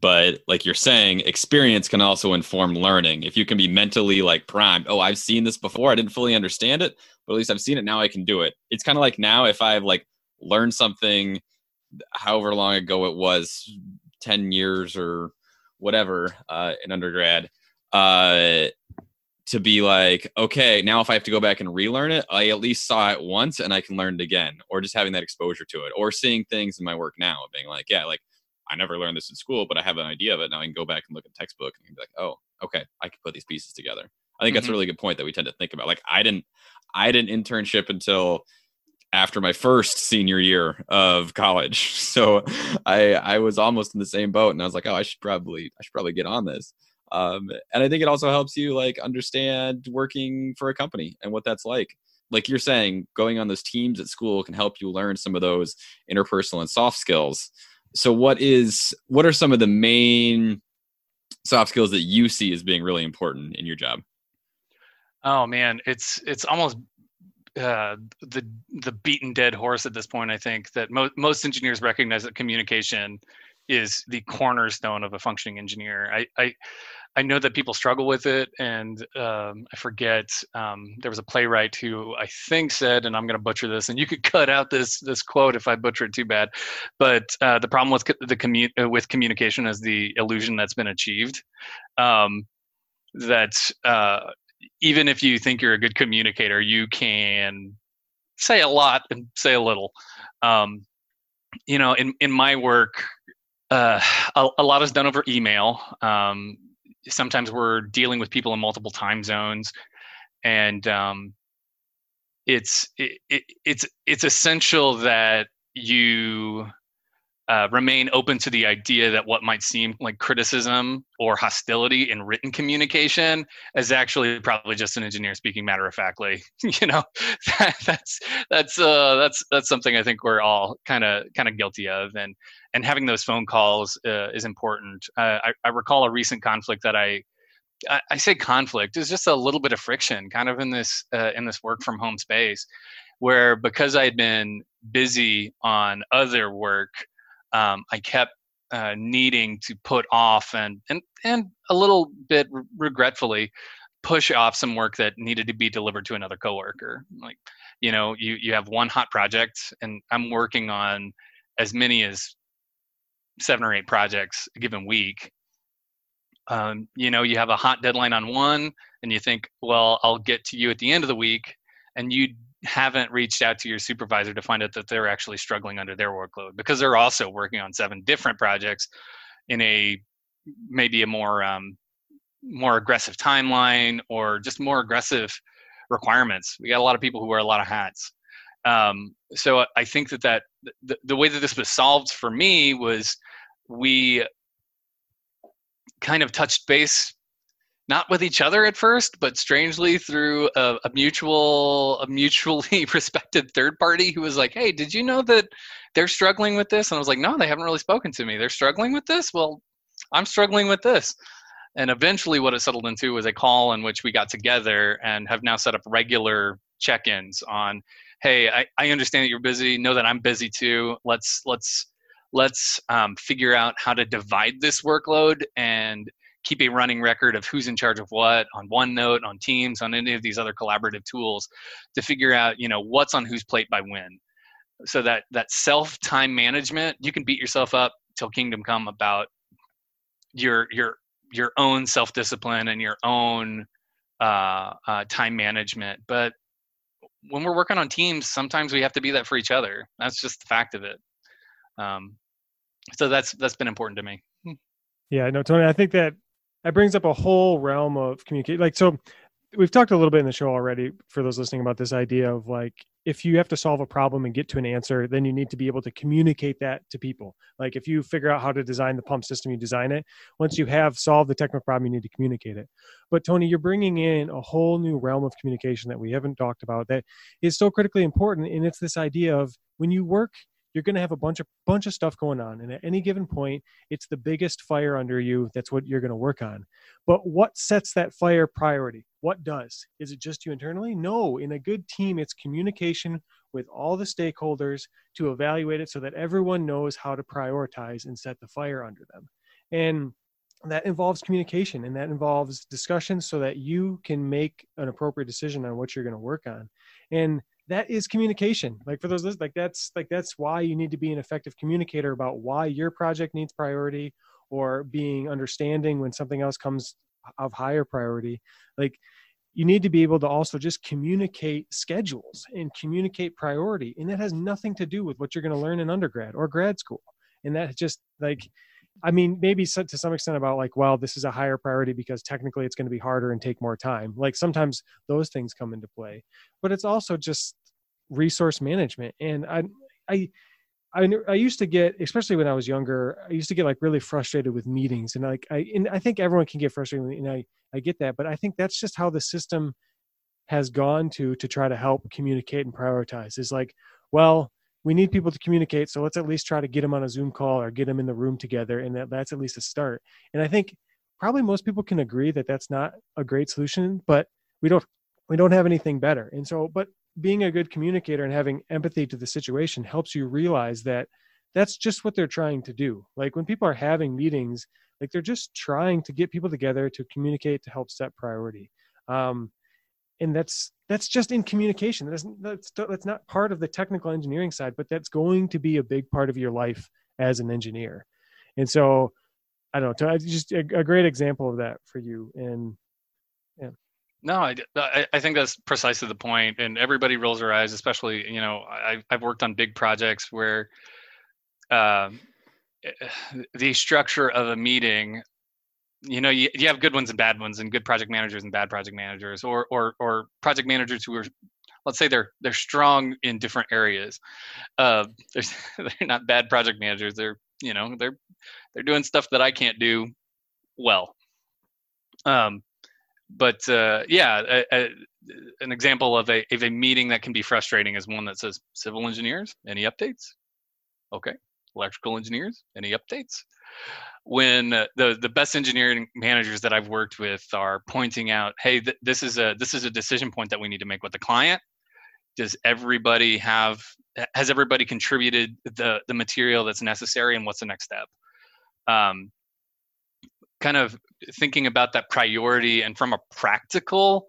But like you're saying, experience can also inform learning. If you can be mentally like primed, oh, I've seen this before. I didn't fully understand it, but at least I've seen it. Now I can do it. It's kind of like now if I've like learned something, however long ago it was, ten years or whatever uh, in undergrad, uh, to be like, okay, now if I have to go back and relearn it, I at least saw it once and I can learn it again. Or just having that exposure to it, or seeing things in my work now being like, yeah, like, I never learned this in school, but I have an idea of it. Now I can go back and look at the textbook and be like, oh, okay, I can put these pieces together. I think mm-hmm. that's a really good point that we tend to think about. Like I didn't, I didn't internship until after my first senior year of college. So I, I was almost in the same boat and I was like, oh, I should probably, I should probably get on this. Um, and I think it also helps you like understand working for a company and what that's like. Like you're saying, going on those teams at school can help you learn some of those interpersonal and soft skills. So what is, what are some of the main soft skills that you see as being really important in your job? Oh man, it's, it's almost uh, the, the beaten dead horse at this point. I think that mo- most engineers recognize that communication is the cornerstone of a functioning engineer. I, I, I know that people struggle with it. And um, I forget, um, there was a playwright who I think said, and I'm going to butcher this, and you could cut out this this quote if I butcher it too bad. But uh, the problem with the commu- with communication is the illusion that's been achieved. Um, that uh, even if you think you're a good communicator, you can say a lot and say a little. Um, you know, in, in my work, uh, a, a lot is done over email. Um, Sometimes we're dealing with people in multiple time zones, and um, it's it, it, it's it's essential that you uh, remain open to the idea that what might seem like criticism or hostility in written communication is actually probably just an engineer speaking matter-of-factly. You know, that, that's that's uh, that's that's something I think we're all kind of kind of guilty of, and. And having those phone calls uh, is important. Uh, I, I recall a recent conflict that I I, I say conflict, is just a little bit of friction kind of in this, uh, in this work from home space, where because I had been busy on other work, um, I kept uh, needing to put off and, and, and a little bit re- regretfully push off some work that needed to be delivered to another coworker. Like, you know, you, you have one hot project and I'm working on as many as seven or eight projects a given week. Um, you know, you have a hot deadline on one and you think, well, I'll get to you at the end of the week, and you haven't reached out to your supervisor to find out that they're actually struggling under their workload because they're also working on seven different projects in a maybe a more um, more aggressive timeline or just more aggressive requirements. We got a lot of people who wear a lot of hats. Um, so I think that, that the, the way that this was solved for me was we kind of touched base, not with each other at first, but strangely through a, a mutual, a mutually respected third party who was like, hey, did you know that they're struggling with this? And I was like, no, they haven't really spoken to me. They're struggling with this? Well, I'm struggling with this. And eventually what it settled into was a call in which we got together and have now set up regular check-ins on, hey, I, I understand that you're busy. Know that I'm busy too. Let's let's let's um, figure out how to divide this workload and keep a running record of who's in charge of what on OneNote, on Teams, on any of these other collaborative tools to figure out, you know, what's on whose plate by when. So that that self-time management, you can beat yourself up till kingdom come about your your your own self-discipline and your own uh, uh, time management, but when we're working on teams, sometimes we have to be that for each other. That's just the fact of it. Um, so that's, that's been important to me. Yeah, no, Tony, I think that that brings up a whole realm of communication. Like, so we've talked a little bit in the show already for those listening about this idea of like, if you have to solve a problem and get to an answer, then you need to be able to communicate that to people. Like if you figure out how to design the pump system, you design it. Once you have solved the technical problem, you need to communicate it. But Tony, you're bringing in a whole new realm of communication that we haven't talked about that is so critically important. And it's this idea of when you work, you're going to have a bunch of bunch of stuff going on. And at any given point, it's the biggest fire under you. That's what you're going to work on. But what sets that fire priority? What does? Is it just you internally? No. In a good team, it's communication with all the stakeholders to evaluate it so that everyone knows how to prioritize and set the fire under them. And that involves communication and that involves discussion so that you can make an appropriate decision on what you're going to work on. And that is communication. Like for those, like that's like, that's why you need to be an effective communicator about why your project needs priority, or being understanding when something else comes of higher priority. Like you need to be able to also just communicate schedules and communicate priority. And that has nothing to do with what you're going to learn in undergrad or grad school. And that just like, I mean, maybe to some extent about like, well, this is a higher priority because technically it's going to be harder and take more time. Like sometimes those things come into play, but it's also just resource management. And I, I, I, I used to get, especially when I was younger, I used to get like really frustrated with meetings, and like, I, and I think everyone can get frustrated with, and I, I get that, but I think that's just how the system has gone to, to try to help communicate and prioritize is like, well, we need people to communicate. So let's at least try to get them on a Zoom call or get them in the room together. And that, that's at least a start. And I think probably most people can agree that that's not a great solution, but we don't, we don't have anything better. And so, but being a good communicator and having empathy to the situation helps you realize that that's just what they're trying to do. Like when people are having meetings, like they're just trying to get people together to communicate, to help set priority. Um, And that's that's just in communication. That's, that's that's not part of the technical engineering side, but that's going to be a big part of your life as an engineer. And so, I don't know, just a, a great example of that for you. And yeah, no, I, I think that's precisely the point. And everybody rolls their eyes, especially you know I, I've worked on big projects where um, the structure of a meeting. You know, you, you have good ones and bad ones, and good project managers and bad project managers, or or or project managers who are, let's say they're they're strong in different areas. Uh, they're they're not bad project managers. They're you know they're they're doing stuff that I can't do well. Um, but uh, yeah, a, a, an example of a of a meeting that can be frustrating is one that says civil engineers. Any updates? Okay. electrical engineers. Any updates? When uh, the the best engineering managers that I've worked with are pointing out, hey, th- this is a this is a decision point that we need to make with the client. Does everybody have has everybody contributed the the material that's necessary, and what's the next step? Um, kind of thinking about that priority, and from a practical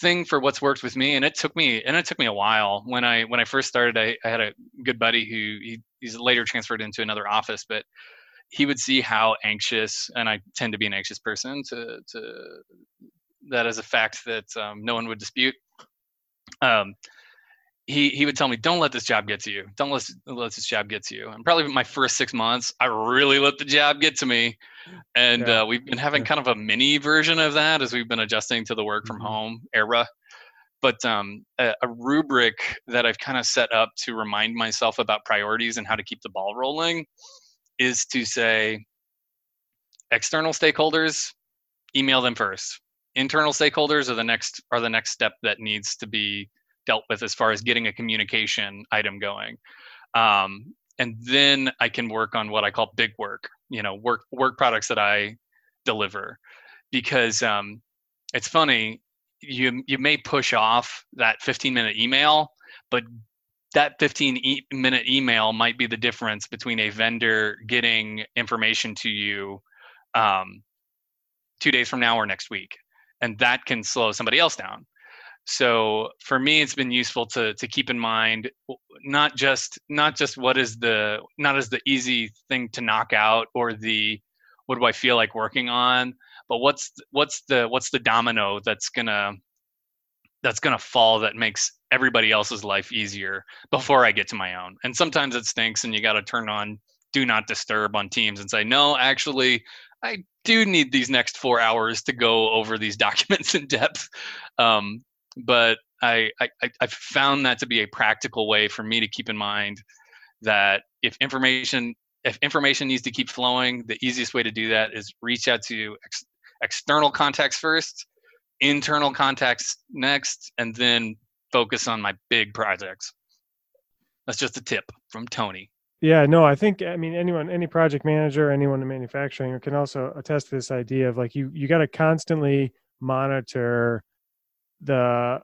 thing for what's worked with me, and it took me and it took me a while. When I when I first started, I, I had a good buddy who he, he's later transferred into another office, but he would see how anxious, and I tend to be an anxious person, to to that is a fact that um, no one would dispute. Um, He he would tell me, don't let this job get to you. Don't let, let this job get to you. And probably my first six months, I really let the job get to me. And yeah. uh, we've been having kind of a mini version of that as we've been adjusting to the work from mm-hmm. home era. But um, a, a rubric that I've kind of set up to remind myself about priorities and how to keep the ball rolling is to say, external stakeholders, email them first. Internal stakeholders are the next are the next step that needs to be dealt with as far as getting a communication item going. Um, and then I can work on what I call big work, you know, work work products that I deliver. Because um, it's funny, you you may push off that fifteen-minute email, but that fifteen-minute e- email might be the difference between a vendor getting information to you um, two days from now or next week. And that can slow somebody else down. So for me, it's been useful to to keep in mind not just not just what is the not as the easy thing to knock out or the what do I feel like working on, but what's what's the what's the domino that's gonna that's gonna fall that makes everybody else's life easier before I get to my own. And sometimes it stinks, and you got to turn on do not disturb on Teams and say, no, actually, I do need these next four hours to go over these documents in depth. Um, But I, I I found that to be a practical way for me to keep in mind that if information if information needs to keep flowing, the easiest way to do that is reach out to ex- external contacts first, internal contacts next, and then focus on my big projects. That's just a tip from Tony. Yeah, no, I think, I mean, anyone, any project manager, anyone in manufacturing can also attest to this idea of like, you you got to constantly monitor the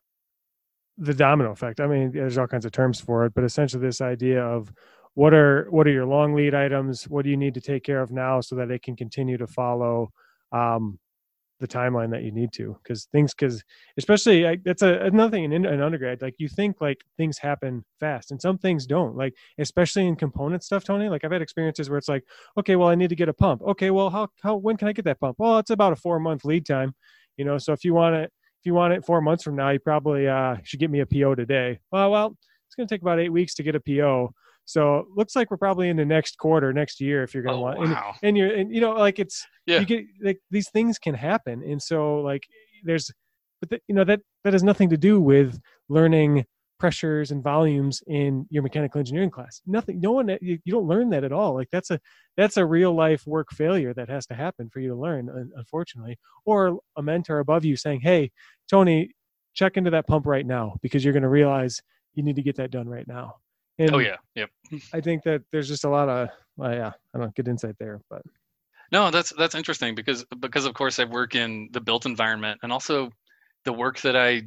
the domino effect. I mean, there's all kinds of terms for it, but essentially this idea of what are what are your long lead items? What do you need to take care of now so that it can continue to follow um, the timeline that you need to? Because things, because especially I, that's a, another thing in an undergrad, like you think like things happen fast and some things don't, like especially in component stuff, Tony. Like I've had experiences where it's like, okay, well, I need to get a pump. Okay, well, how how when can I get that pump? Well, it's about a four month lead time, you know. So if you want to you want it four months from now, you probably uh, should get me a P O today. Well, well, it's going to take about eight weeks to get a P O. So looks like we're probably in the next quarter, next year, if you're going to oh, want, wow. and, and you're, and you know, like it's, yeah. you get like these things can happen. And so like there's, but the, you know, that, that has nothing to do with learning pressures and volumes in your mechanical engineering class. Nothing, no one, you, you don't learn that at all. Like that's a, that's a real life work failure that has to happen for you to learn, unfortunately, or a mentor above you saying, hey, Tony, check into that pump right now, because you're going to realize you need to get that done right now. And oh yeah. Yep. I think that there's just a lot of, well, yeah, I don't get insight there, but no, that's, that's interesting because, because of course I work in the built environment, and also the work that I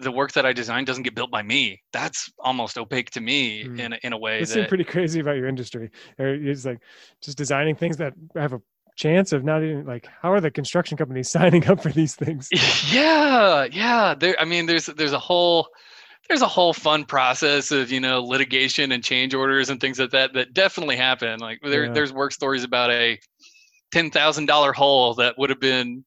the work that I design doesn't get built by me. That's almost opaque to me mm. in, in a way. This that seems pretty crazy about your industry. It's like just designing things that have a chance of not even like, how are the construction companies signing up for these things? Yeah. Yeah. There, I mean, there's, there's a whole, there's a whole fun process of, you know, litigation and change orders and things like that, that definitely happen. Like there, yeah. there's work stories about a ten thousand dollars hole that would have been,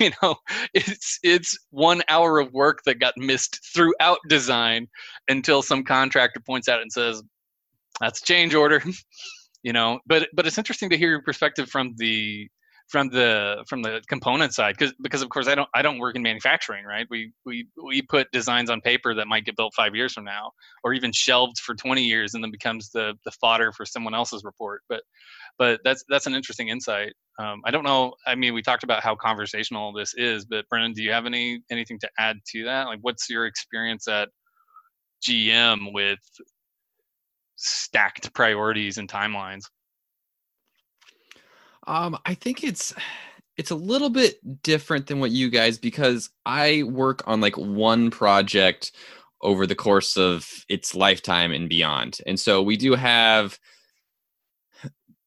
you know, it's it's one hour of work that got missed throughout design until some contractor points out and says, that's a change order, you know. But but it's interesting to hear your perspective from the from the from the component side, because because of course I don't I don't work in manufacturing, right? We we we put designs on paper that might get built five years from now, or even shelved for twenty years and then becomes the the fodder for someone else's report. But but that's that's an interesting insight. Um, I don't know. I mean, we talked about how conversational this is, but Brennan, do you have any anything to add to that? Like, what's your experience at G M with stacked priorities and timelines? Um, I think it's it's a little bit different than what you guys, because I work on like one project over the course of its lifetime and beyond. And so we do have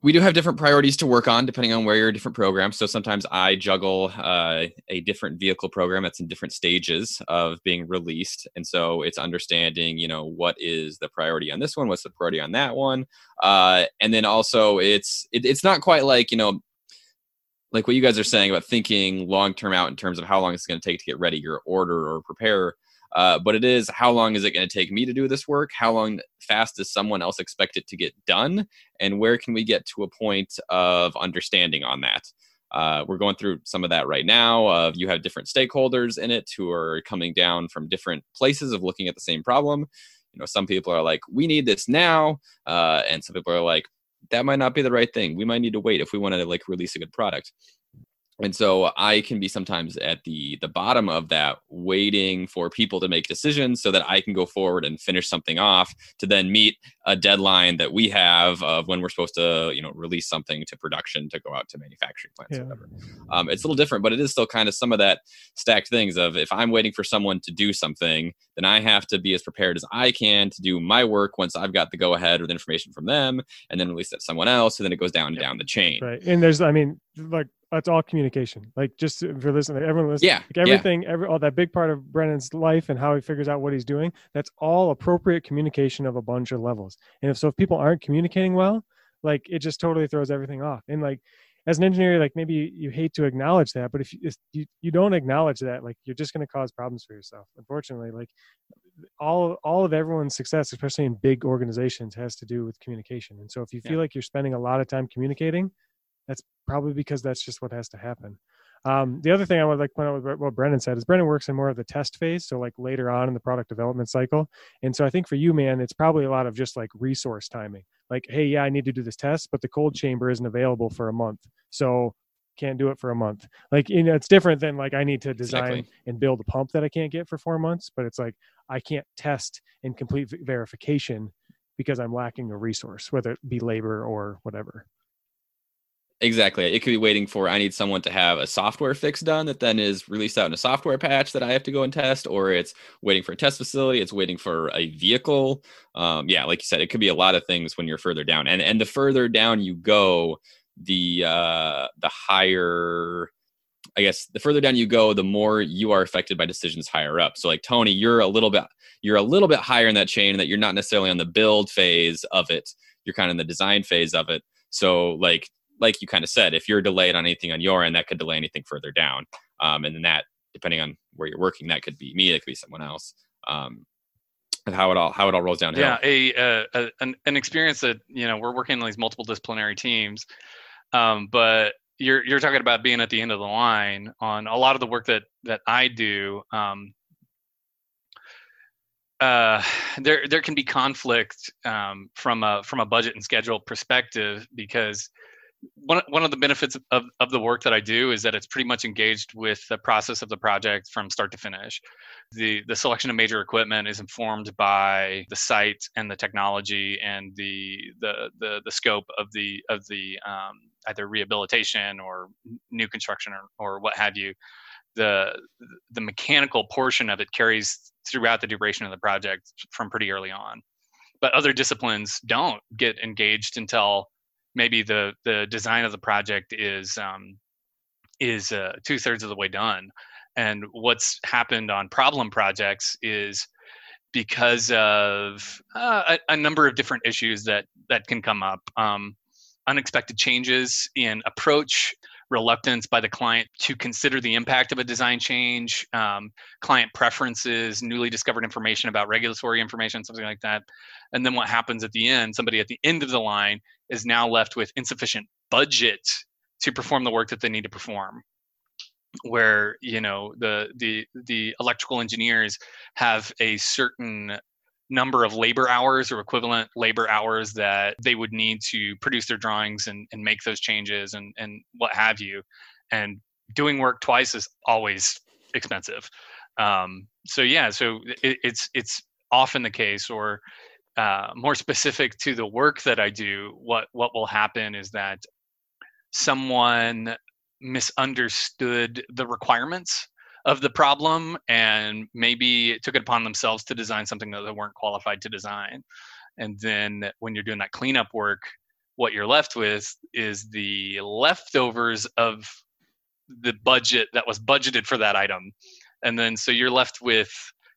we do have different priorities to work on depending on where you're different programs. So sometimes I juggle uh, a different vehicle program that's in different stages of being released. And so it's understanding, you know, what is the priority on this one? What's the priority on that one? Uh, and then also it's, it, it's not quite like, you know, like what you guys are saying about thinking long-term out in terms of how long it's going to take to get ready or order or prepare. Uh, but it is, how long is it going to take me to do this work? How long fast does someone else expect it to get done? And where can we get to a point of understanding on that? Uh, we're going through some of that right now. Of you have different stakeholders in it who are coming down from different places of looking at the same problem. You know, some people are like, we need this now. Uh, and some people are like, that might not be the right thing. We might need to wait if we want to like release a good product. And so I can be sometimes at the the bottom of that, waiting for people to make decisions so that I can go forward and finish something off to then meet a deadline that we have of when we're supposed to, you know, release something to production to go out to manufacturing plants, yeah. or whatever. Um, it's a little different, but it is still kind of some of that stacked things of if I'm waiting for someone to do something, then I have to be as prepared as I can to do my work once I've got the go ahead with information from them, and then release that to someone else. So then it goes down and yep. down the chain. Right. And there's, I mean, like, that's all communication. Like just for listening, everyone listening, yeah, like everything, yeah. every all that big part of Brennan's life and how he figures out what he's doing, that's all appropriate communication of a bunch of levels. And if so, if people aren't communicating well, like it just totally throws everything off. And like, as an engineer, like maybe you, you hate to acknowledge that, but if you, if you you don't acknowledge that, like you're just going to cause problems for yourself. Unfortunately, like all all of everyone's success, especially in big organizations, has to do with communication. And so if you feel yeah. like you're spending a lot of time communicating, that's probably because that's just what has to happen. Um, the other thing I would like to point out with what Brennan said is Brennan works in more of the test phase. So like later on in the product development cycle. And so I think for you, man, it's probably a lot of just like resource timing. Like, hey, yeah, I need to do this test, but the cold chamber isn't available for a month. So can't do it for a month. Like, you know, it's different than like I need to design exactly. and build a pump that I can't get for four months, but it's like, I can't test and complete verification because I'm lacking a resource, whether it be labor or whatever. Exactly. It could be waiting for, I need someone to have a software fix done that then is released out in a software patch that I have to go and test, or it's waiting for a test facility. It's waiting for a vehicle. Um, yeah. Like you said, it could be a lot of things when you're further down, and, and the further down you go, the, uh, the higher, I guess the further down you go, the more you are affected by decisions higher up. So like Tony, you're a little bit, you're a little bit higher in that chain, that you're not necessarily on the build phase of it. You're kind of in the design phase of it. So like, like you kind of said, if you're delayed on anything on your end, that could delay anything further down. Um, and then that, depending on where you're working, that could be me, that could be someone else. Um, and how it all, how it all rolls downhill. Yeah. A, uh, a an, an experience that, you know, we're working on these multiple disciplinary teams. Um, but you're, you're talking about being at the end of the line on a lot of the work that, that I do. Um, Uh, there, there can be conflict, um, from a, from a budget and schedule perspective, because one, one of the benefits of, of the work that I do is that it's pretty much engaged with the process of the project from start to finish. The, the selection of major equipment is informed by the site and the technology and the, the, the, the scope of the, of the, um, either rehabilitation or new construction or, or what have you. The, the mechanical portion of it carries throughout the duration of the project from pretty early on, but other disciplines don't get engaged until maybe the, the design of the project is, um, is uh, two thirds of the way done. And what's happened on problem projects is because of uh, a, a number of different issues that, that can come up, um, unexpected changes in approach, reluctance by the client to consider the impact of a design change, um, client preferences, newly discovered information about regulatory information, something like that. And then what happens at the end, somebody at the end of the line is now left with insufficient budget to perform the work that they need to perform, where, you know, the the the electrical engineers have a certain number of labor hours or equivalent labor hours that they would need to produce their drawings and, and make those changes and, and what have you. And doing work twice is always expensive. Um, so yeah, so it, it's, it's often the case, or uh, more specific to the work that I do, what what will happen is that someone misunderstood the requirements of the problem and maybe took it upon themselves to design something that they weren't qualified to design. And then when you're doing that cleanup work, what you're left with is the leftovers of the budget that was budgeted for that item. And then so you're left with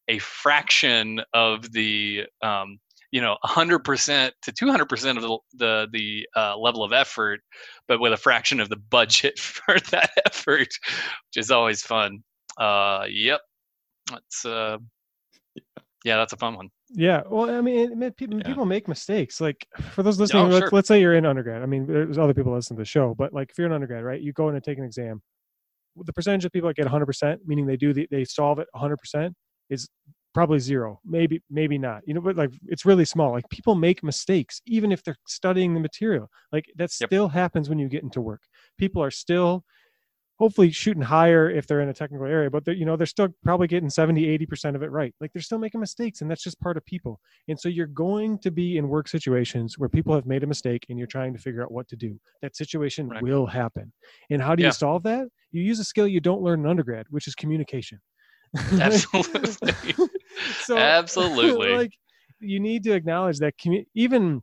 a fraction of the, um, you know, one hundred percent to two hundred percent of the the, the uh, level of effort, but with a fraction of the budget for that effort, which is always fun. Uh, yep. That's, uh, yeah, that's a fun one. Yeah. Well, I mean, it, people, yeah. people make mistakes. Like for those listening, oh, let's, sure. let's say you're in undergrad. I mean, there's other people listening to the show, but like if you're an undergrad, right, you go in and take an exam. The percentage of people that get one hundred percent, meaning they do, the, they solve it one hundred percent is probably zero, maybe, maybe not, you know, but like, it's really small. Like people make mistakes, even if they're studying the material, like that yep. still happens when you get into work. People are still hopefully shooting higher if they're in a technical area, but they're, you know, they're still probably getting seventy, eighty percent of it right. Like they're still making mistakes, and that's just part of people. And so you're going to be in work situations where people have made a mistake and you're trying to figure out what to do. That situation right. will happen. And how do yeah. you solve that? You use a skill you don't learn in undergrad, which is communication. Absolutely. so, Absolutely. Like you need to acknowledge that commu- even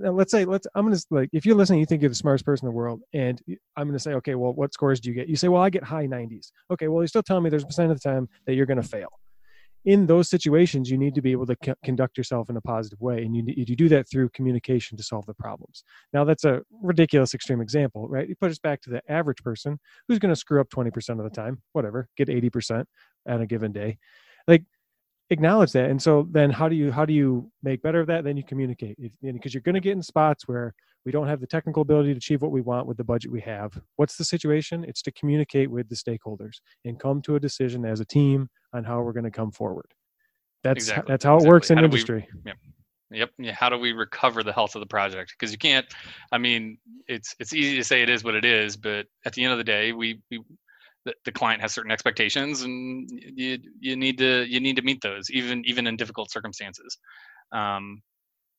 Let's say, let's, I'm going to like, if you're listening, you think you're the smartest person in the world. And I'm going to say, okay, well, what scores do you get? You say, well, I get high nineties. Okay. Well, you're still telling me there's a percent of the time that you're going to fail. In those situations, you need to be able to c- conduct yourself in a positive way. And you, you do that through communication to solve the problems. Now that's a ridiculous extreme example, right? You put us back to the average person who's going to screw up twenty percent of the time, whatever, get eighty percent on a given day. Like, acknowledge that. And so then how do you, how do you make better of that? Then you communicate, because you're going to get in spots where we don't have the technical ability to achieve what we want with the budget we have. What's the situation? It's to communicate with the stakeholders and come to a decision as a team on how we're going to come forward. That's, exactly. that's how it exactly. works in how industry. We, yep. Yep. Yeah. How do we recover the health of the project? Because you can't, I mean, it's, it's easy to say it is what it is, but at the end of the day, we, we, the client has certain expectations, and you you need to you need to meet those, even even in difficult circumstances. Um,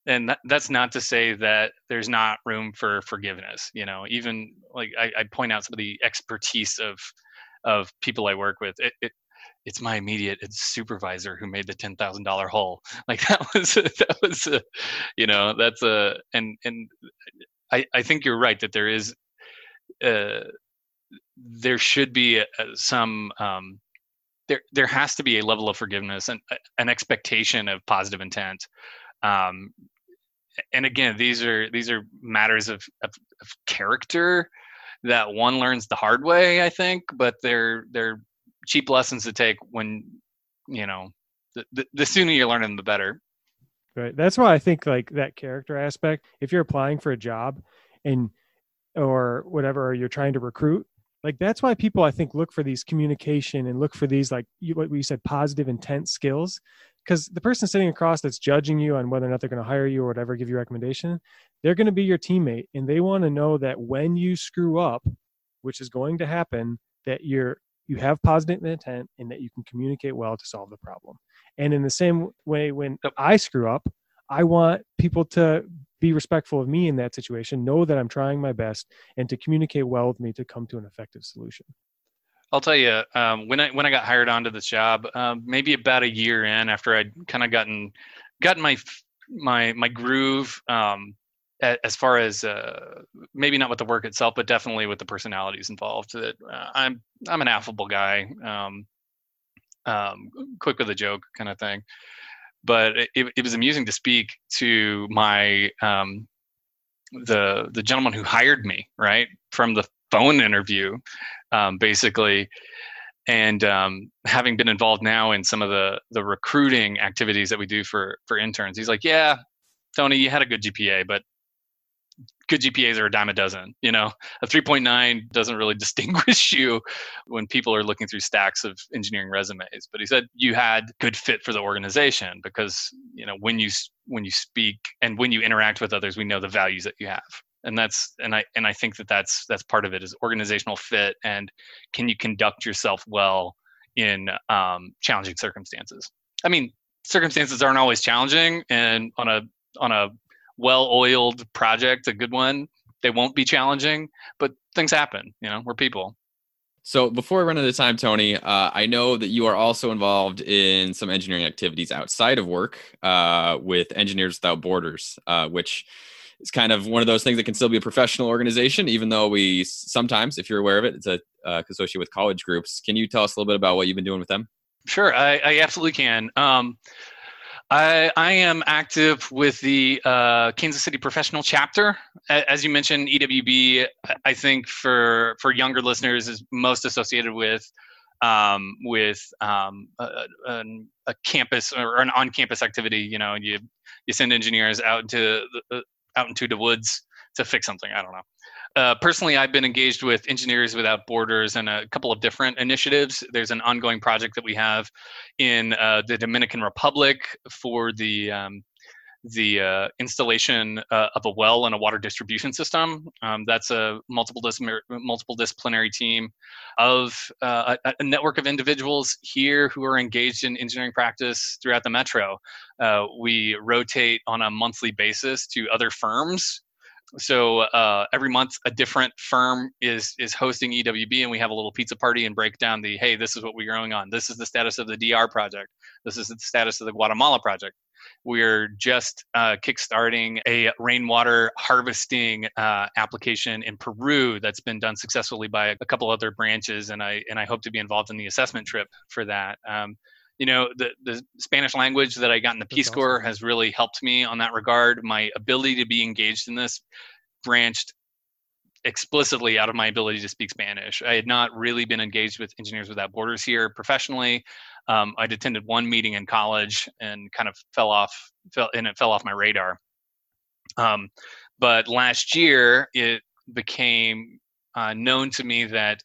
and that, that's not to say that there's not room for forgiveness. You know, even like I, I point out some of the expertise of of people I work with. It, it it's my immediate supervisor who made the ten thousand dollar hole. Like that was a, that was a, you know that's a and and I I think you're right that there is. Uh, there should be a, some, um, there there has to be a level of forgiveness and uh, an expectation of positive intent. Um, and again, these are these are matters of, of, of character that one learns the hard way, I think, but they're they're cheap lessons to take when, you know, the, the, the sooner you learn them, the better. Right. That's why I think like that character aspect, if you're applying for a job and or whatever, or you're trying to recruit, like that's why people I think look for these communication and look for these like you, what you said, positive intent skills, because the person sitting across that's judging you on whether or not they're going to hire you or whatever, give you a recommendation, they're going to be your teammate, and they want to know that when you screw up, which is going to happen, that you're you have positive intent and that you can communicate well to solve the problem. And in the same way, when I screw up, I want people to be respectful of me in that situation, know that I'm trying my best, and to communicate well with me to come to an effective solution. I'll tell you, um, when I when I got hired onto this job, um, maybe about a year in after I'd kind of gotten gotten my my my groove, um, as far as uh, maybe not with the work itself, but definitely with the personalities involved. That uh, I'm I'm an affable guy, um, um, quick with a joke kind of thing. But it, it was amusing to speak to my um, the the gentleman who hired me, right, from the phone interview, um, basically, and um, having been involved now in some of the the recruiting activities that we do for for interns. He's like, "Yeah, Tony, you had a good G P A, but good G P As are a dime a dozen. You know, a three point nine doesn't really distinguish you when people are looking through stacks of engineering resumes." But he said you had good fit for the organization because, you know, when you when you speak and when you interact with others, we know the values that you have, and that's and I and I think that that's that's part of it is organizational fit, and can you conduct yourself well in um, challenging circumstances? I mean, circumstances aren't always challenging, and on a on a well-oiled project, a good one, they won't be challenging, but things happen, you know, we're people. So before we run out of time, Tony, uh, I know that you are also involved in some engineering activities outside of work uh, with Engineers Without Borders, uh, which is kind of one of those things that can still be a professional organization, even though we sometimes, if you're aware of it, it's a, uh, associated with college groups. Can you tell us a little bit about what you've been doing with them? Sure, I, I absolutely can. Um, I, I am active with the uh, Kansas City professional chapter. As you mentioned, E W B, I think for for younger listeners, is most associated with um, with um, a, a campus or an on-campus activity. You know, you you send engineers out into the, out into the woods to fix something. I don't know. Uh, personally, I've been engaged with Engineers Without Borders and a couple of different initiatives. There's an ongoing project that we have in uh, the Dominican Republic for the um, the uh, installation uh, of a well and a water distribution system. Um, that's a multiple dis- multiple disciplinary team of uh, a, a network of individuals here who are engaged in engineering practice throughout the metro. Uh, we rotate on a monthly basis to other firms. So uh, every month, a different firm is is hosting E W B, and we have a little pizza party and break down the, hey, this is what we're going on. This is the status of the D R project. This is the status of the Guatemala project. We're just uh, kickstarting a rainwater harvesting uh, application in Peru that's been done successfully by a couple other branches, and I and I hope to be involved in the assessment trip for that. Um, You know, the, the Spanish language that I got in the Peace Corps has really helped me on that regard. My ability to be engaged in this branched explicitly out of my ability to speak Spanish. I had not really been engaged with Engineers Without Borders here professionally. Um, I'd attended one meeting in college and kind of fell off, fell, and it fell off my radar. Um, but last year, it became uh, known to me that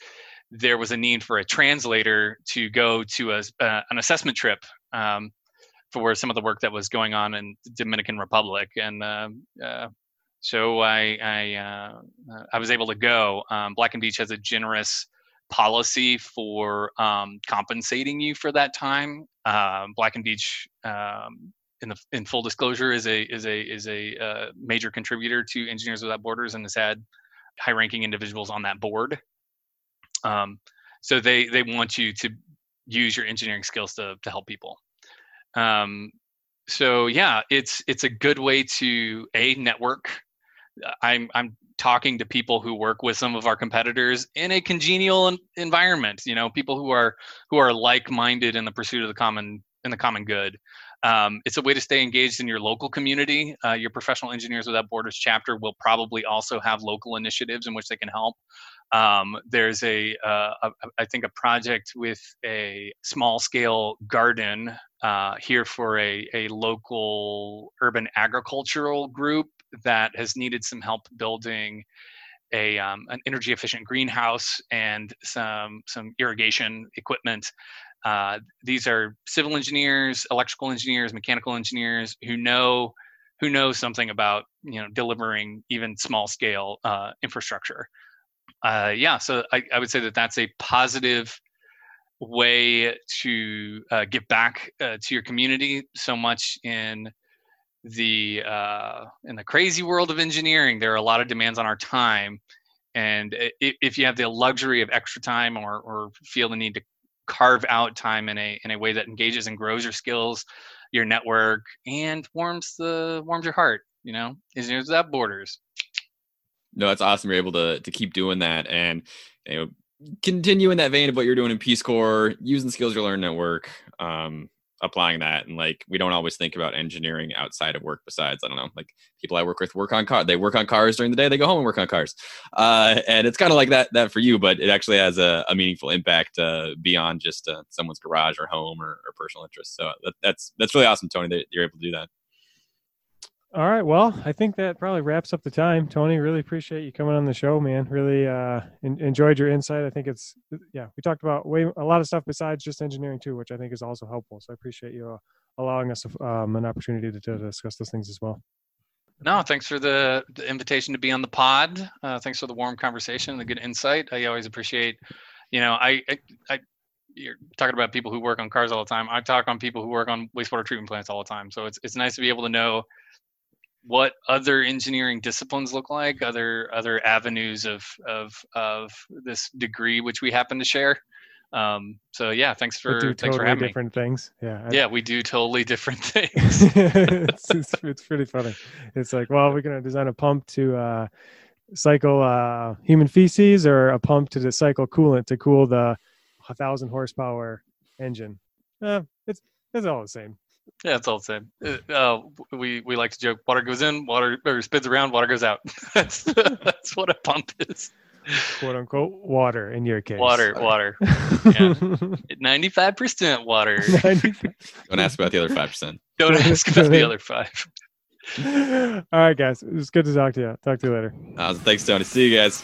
there was a need for a translator to go to a, uh, an assessment trip um, for some of the work that was going on in the Dominican Republic. And uh, uh, so I I, uh, I was able to go. Um, Black and Veatch has a generous policy for um, compensating you for that time. Uh, Black and Veatch, um, in the in full disclosure, is a is a is a uh, major contributor to Engineers Without Borders and has had high-ranking individuals on that board. Um, so they, they want you to use your engineering skills to, to help people. Um, so yeah, it's, it's a good way to a network. I'm, I'm talking to people who work with some of our competitors in a congenial environment, you know, people who are, who are like-minded in the pursuit of the common, in the common good. Um, it's a way to stay engaged in your local community. Uh, your Professional Engineers Without Borders chapter will probably also have local initiatives in which they can help. Um, there's a, uh, a, I think a project with a small scale garden uh, here for a, a local urban agricultural group that has needed some help building a um, an energy efficient greenhouse and some some irrigation equipment. Uh, these are civil engineers, electrical engineers, mechanical engineers who know who know something about, you know, delivering even small scale uh, infrastructure. Uh, yeah, so I, I would say that that's a positive way to uh, give back uh, to your community. So much in the uh, in the crazy world of engineering, there are a lot of demands on our time, and if you have the luxury of extra time or or feel the need to carve out time in a in a way that engages and grows your skills, your network, and warms the warms your heart, you know, Engineers Without Borders. No, that's awesome. You're able to to keep doing that and, you know, continue in that vein of what you're doing in Peace Corps, using skills you learned at work, um, applying that. And like, we don't always think about engineering outside of work. Besides, I don't know, like people I work with work on car. They work on cars during the day. They go home and work on cars. Uh, and it's kind of like that that for you, but it actually has a, a meaningful impact uh, beyond just uh, someone's garage or home or, or personal interests. So that, that's that's really awesome, Tony, that you're able to do that. All right. Well, I think that probably wraps up the time. Tony, really appreciate you coming on the show, man. Really uh, in, enjoyed your insight. I think it's, yeah, we talked about way, a lot of stuff besides just engineering too, which I think is also helpful. So I appreciate you uh, allowing us um, an opportunity to, to discuss those things as well. No, thanks for the, the invitation to be on the pod. Uh, thanks for the warm conversation and the good insight. I always appreciate, you know, I, I, I you're talking about people who work on cars all the time. I talk on people who work on wastewater treatment plants all the time. So it's it's nice to be able to know what other engineering disciplines look like, other other avenues of of of this degree which we happen to share. Um, so yeah, thanks for totally thanks for having different me. Things. Yeah, I, yeah, we do totally different things. it's, it's it's pretty funny. It's like, well, we're gonna design a pump to uh, cycle uh, human feces, or a pump to cycle coolant to cool the one thousand horsepower engine. Uh, it's it's all the same. Yeah, it's all the same. Uh, we we like to joke: water goes in, water or spins around, water goes out. that's that's what a pump is. Quote unquote water in your case. Water, water. Yeah. Ninety-five percent water. ninety-five Don't ask about the other five percent. Don't ask about the other five. All right, guys. It was good to talk to you. Talk to you later. Awesome. Thanks, Tony. See you guys.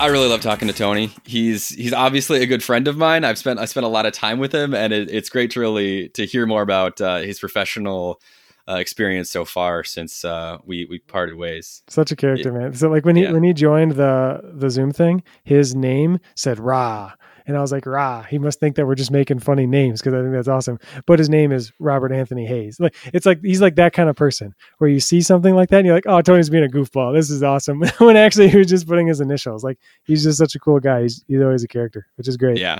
I really love talking to Tony. He's he's obviously a good friend of mine. I've spent I spent a lot of time with him, and it, it's great to really to hear more about uh, his professional Uh, experience so far since uh, we we parted ways. Such a character, yeah. Man. So like when he yeah. when he joined the the Zoom thing, his name said Ra, and I was like, Ra. He must think that we're just making funny names because I think that's awesome. But his name is Robert Anthony Hayes. Like it's like he's like that kind of person where you see something like that and you're like, oh, Tony's being a goofball. This is awesome. When actually he was just putting his initials. Like he's just such a cool guy. He's he's always a character, which is great. Yeah,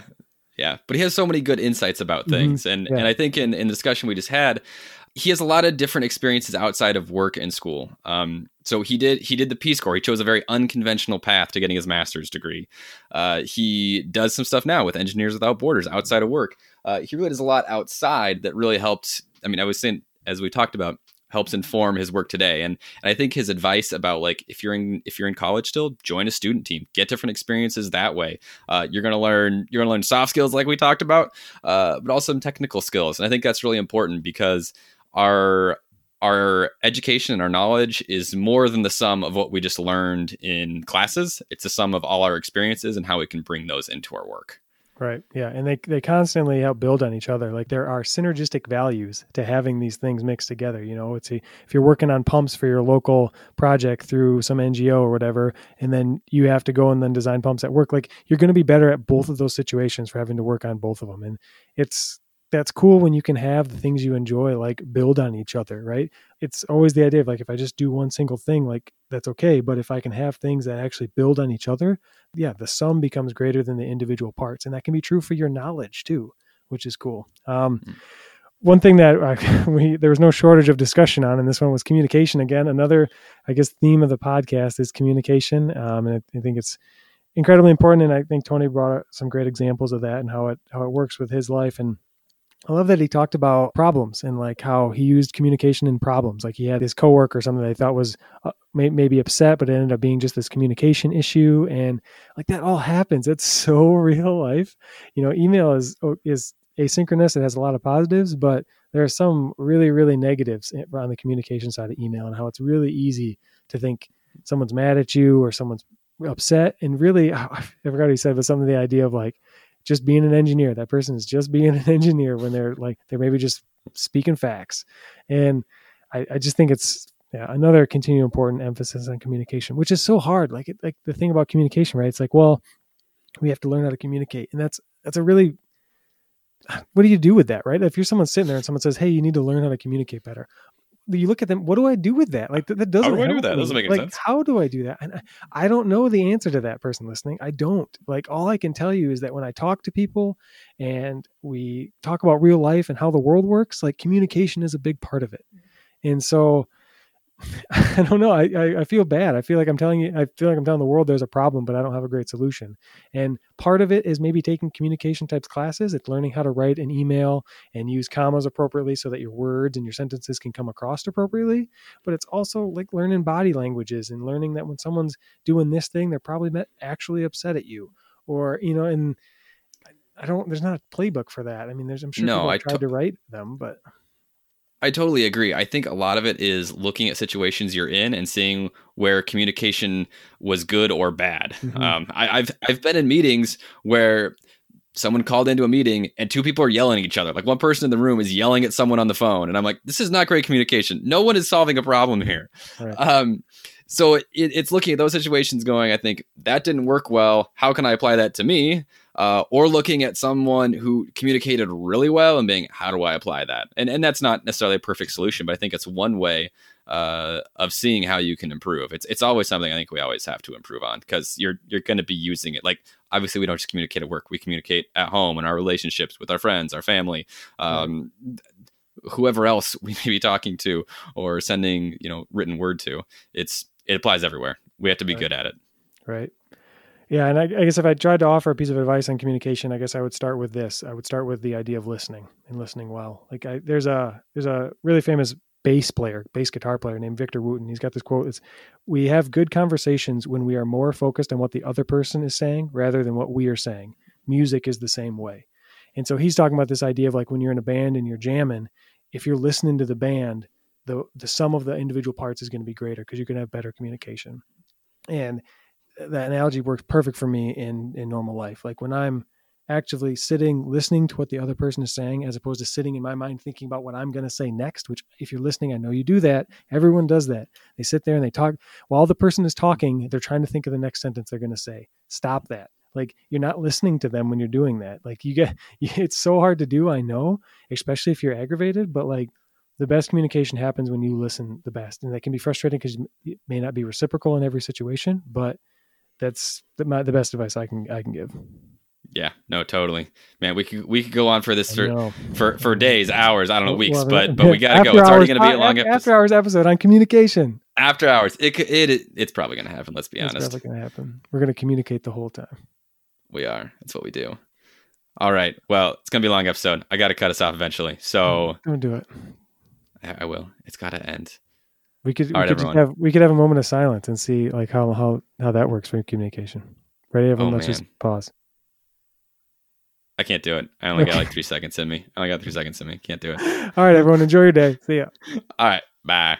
yeah. But he has so many good insights about things, mm-hmm. and yeah. and I think in in the discussion we just had. He has a lot of different experiences outside of work and school. Um, so he did he did the Peace Corps. He chose a very unconventional path to getting his master's degree. Uh, he does some stuff now with Engineers Without Borders outside of work. Uh, he really does a lot outside that really helped. I mean, I was saying, as we talked about, helps inform his work today. And, and I think his advice about like if you're in if you're in college still, join a student team, get different experiences that way. Uh, you're gonna learn you're gonna learn soft skills like we talked about, uh, but also some technical skills. And I think that's really important because Our our education and our knowledge is more than the sum of what we just learned in classes. It's the sum of all our experiences and how we can bring those into our work. Right. Yeah. And they, they constantly help build on each other. Like there are synergistic values to having these things mixed together. You know, it's a, if you're working on pumps for your local project through some N G O or whatever, and then you have to go and then design pumps at work, like you're going to be better at both of those situations for having to work on both of them. And it's, that's cool when you can have the things you enjoy, like build on each other, right? It's always the idea of like, if I just do one single thing, like that's okay. But if I can have things that actually build on each other, yeah, the sum becomes greater than the individual parts. And that can be true for your knowledge too, which is cool. Um, mm-hmm. One thing that uh, we, there was no shortage of discussion on, and this one was communication. Again, another, I guess, theme of the podcast is communication. Um, and I, I think it's incredibly important. And I think Tony brought some great examples of that and how it, how it works with his life. And I love that he talked about problems and like how he used communication in problems. Like he had his coworker or something that he thought was uh, may- maybe upset, but it ended up being just this communication issue. And like that all happens. It's so real life. You know, email is, is asynchronous. It has a lot of positives, but there are some really, really negatives on the communication side of email and how it's really easy to think someone's mad at you or someone's upset. And really, I forgot what he said, but something the idea of like, just being an engineer, that person is just being an engineer when they're like, they're maybe just speaking facts. And I, I just think it's yeah, another continued important emphasis on communication, which is so hard. Like, it, like the thing about communication, right? It's like, well, we have to learn how to communicate. And that's, that's a really, what do you do with that, right? If you're someone sitting there and someone says, hey, you need to learn how to communicate better. You look at them, what do I do with that? Like that, that doesn't, how do I do that? Doesn't make like, sense. How do I do that? And I, I don't know the answer to that person listening. I don't. Like all I can tell you is that when I talk to people and we talk about real life and how the world works, like communication is a big part of it. And so I don't know. I, I, I feel bad. I feel like I'm telling you, I feel like I'm telling the world there's a problem, but I don't have a great solution. And part of it is maybe taking communication types classes. It's learning how to write an email and use commas appropriately so that your words and your sentences can come across appropriately. But it's also like learning body languages and learning that when someone's doing this thing, they're probably not actually upset at you or, you know, and I don't, there's not a playbook for that. I mean, there's, I'm sure no, people I tried t- to write them, but I totally agree. I think a lot of it is looking at situations you're in and seeing where communication was good or bad. Mm-hmm. Um, I, I've I've been in meetings where someone called into a meeting and two people are yelling at each other. Like one person in the room is yelling at someone on the phone, and I'm like, this is not great communication. No one is solving a problem here. Right. Um, So it, it's looking at those situations going, I think that didn't work well. How can I apply that to me? Uh, or looking at someone who communicated really well and being, how do I apply that? And and that's not necessarily a perfect solution, but I think it's one way uh, of seeing how you can improve. It's it's always something I think we always have to improve on, because you're you're going to be using it. Like, obviously, we don't just communicate at work. We communicate at home in our relationships with our friends, our family, um, mm-hmm. whoever else we may be talking to or sending, you know, written word to. It's it applies everywhere. We have to be right. good at it. Right. Yeah. And I, I guess if I tried to offer a piece of advice on communication, I guess I would start with this. I would start with the idea of listening and listening well. Like I, there's a, there's a really famous bass player, bass guitar player named Victor Wooten. He's got this quote. It's, we have good conversations when we are more focused on what the other person is saying rather than what we are saying. Music is the same way. And so he's talking about this idea of like when you're in a band and you're jamming, if you're listening to the band, the, the sum of the individual parts is going to be greater because you're going to have better communication. And that analogy works perfect for me in, in normal life. Like when I'm actively sitting, listening to what the other person is saying, as opposed to sitting in my mind, thinking about what I'm going to say next, which if you're listening, I know you do that. Everyone does that. They sit there and they talk while the person is talking. They're trying to think of the next sentence they're going to say. Stop that. Like you're not listening to them when you're doing that. Like you get, it's so hard to do. I know, especially if you're aggravated, but like, the best communication happens when you listen the best. And that can be frustrating because it may not be reciprocal in every situation, but that's the, my, the best advice I can I can give. Yeah, no, totally, man. We could we could go on for this for, for for days, hours. I don't know, weeks, well, but but we gotta go. It's already hours, gonna be a long after, episode. After hours episode on communication. After hours, it it it's probably gonna happen. Let's be it's honest. It's probably gonna happen. We're gonna communicate the whole time. We are. That's what we do. All right. Well, it's gonna be a long episode. I gotta cut us off eventually. So don't do it. I will. It's gotta end. We could, we right, could just have we could have a moment of silence and see like how how, how that works for communication. Ready, everyone? Oh, let's man. just pause. I can't do it. I only got like three seconds in me. I only got three seconds in me. Can't do it. All right, everyone. Enjoy your day. See ya. All right. Bye.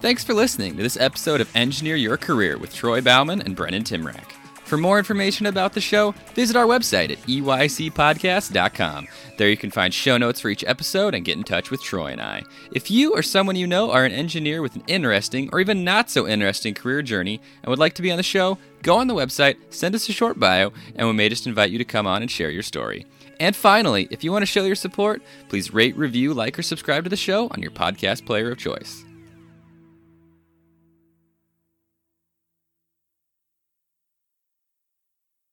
Thanks for listening to this episode of Engineer Your Career with Troy Bauman and Brennan Timrak. For more information about the show, visit our website at E Y C podcast dot com. There you can find show notes for each episode and get in touch with Troy and I. If you or someone you know are an engineer with an interesting or even not so interesting career journey and would like to be on the show, go on the website, send us a short bio, and we may just invite you to come on and share your story. And finally, if you want to show your support, please rate, review, like, or subscribe to the show on your podcast player of choice.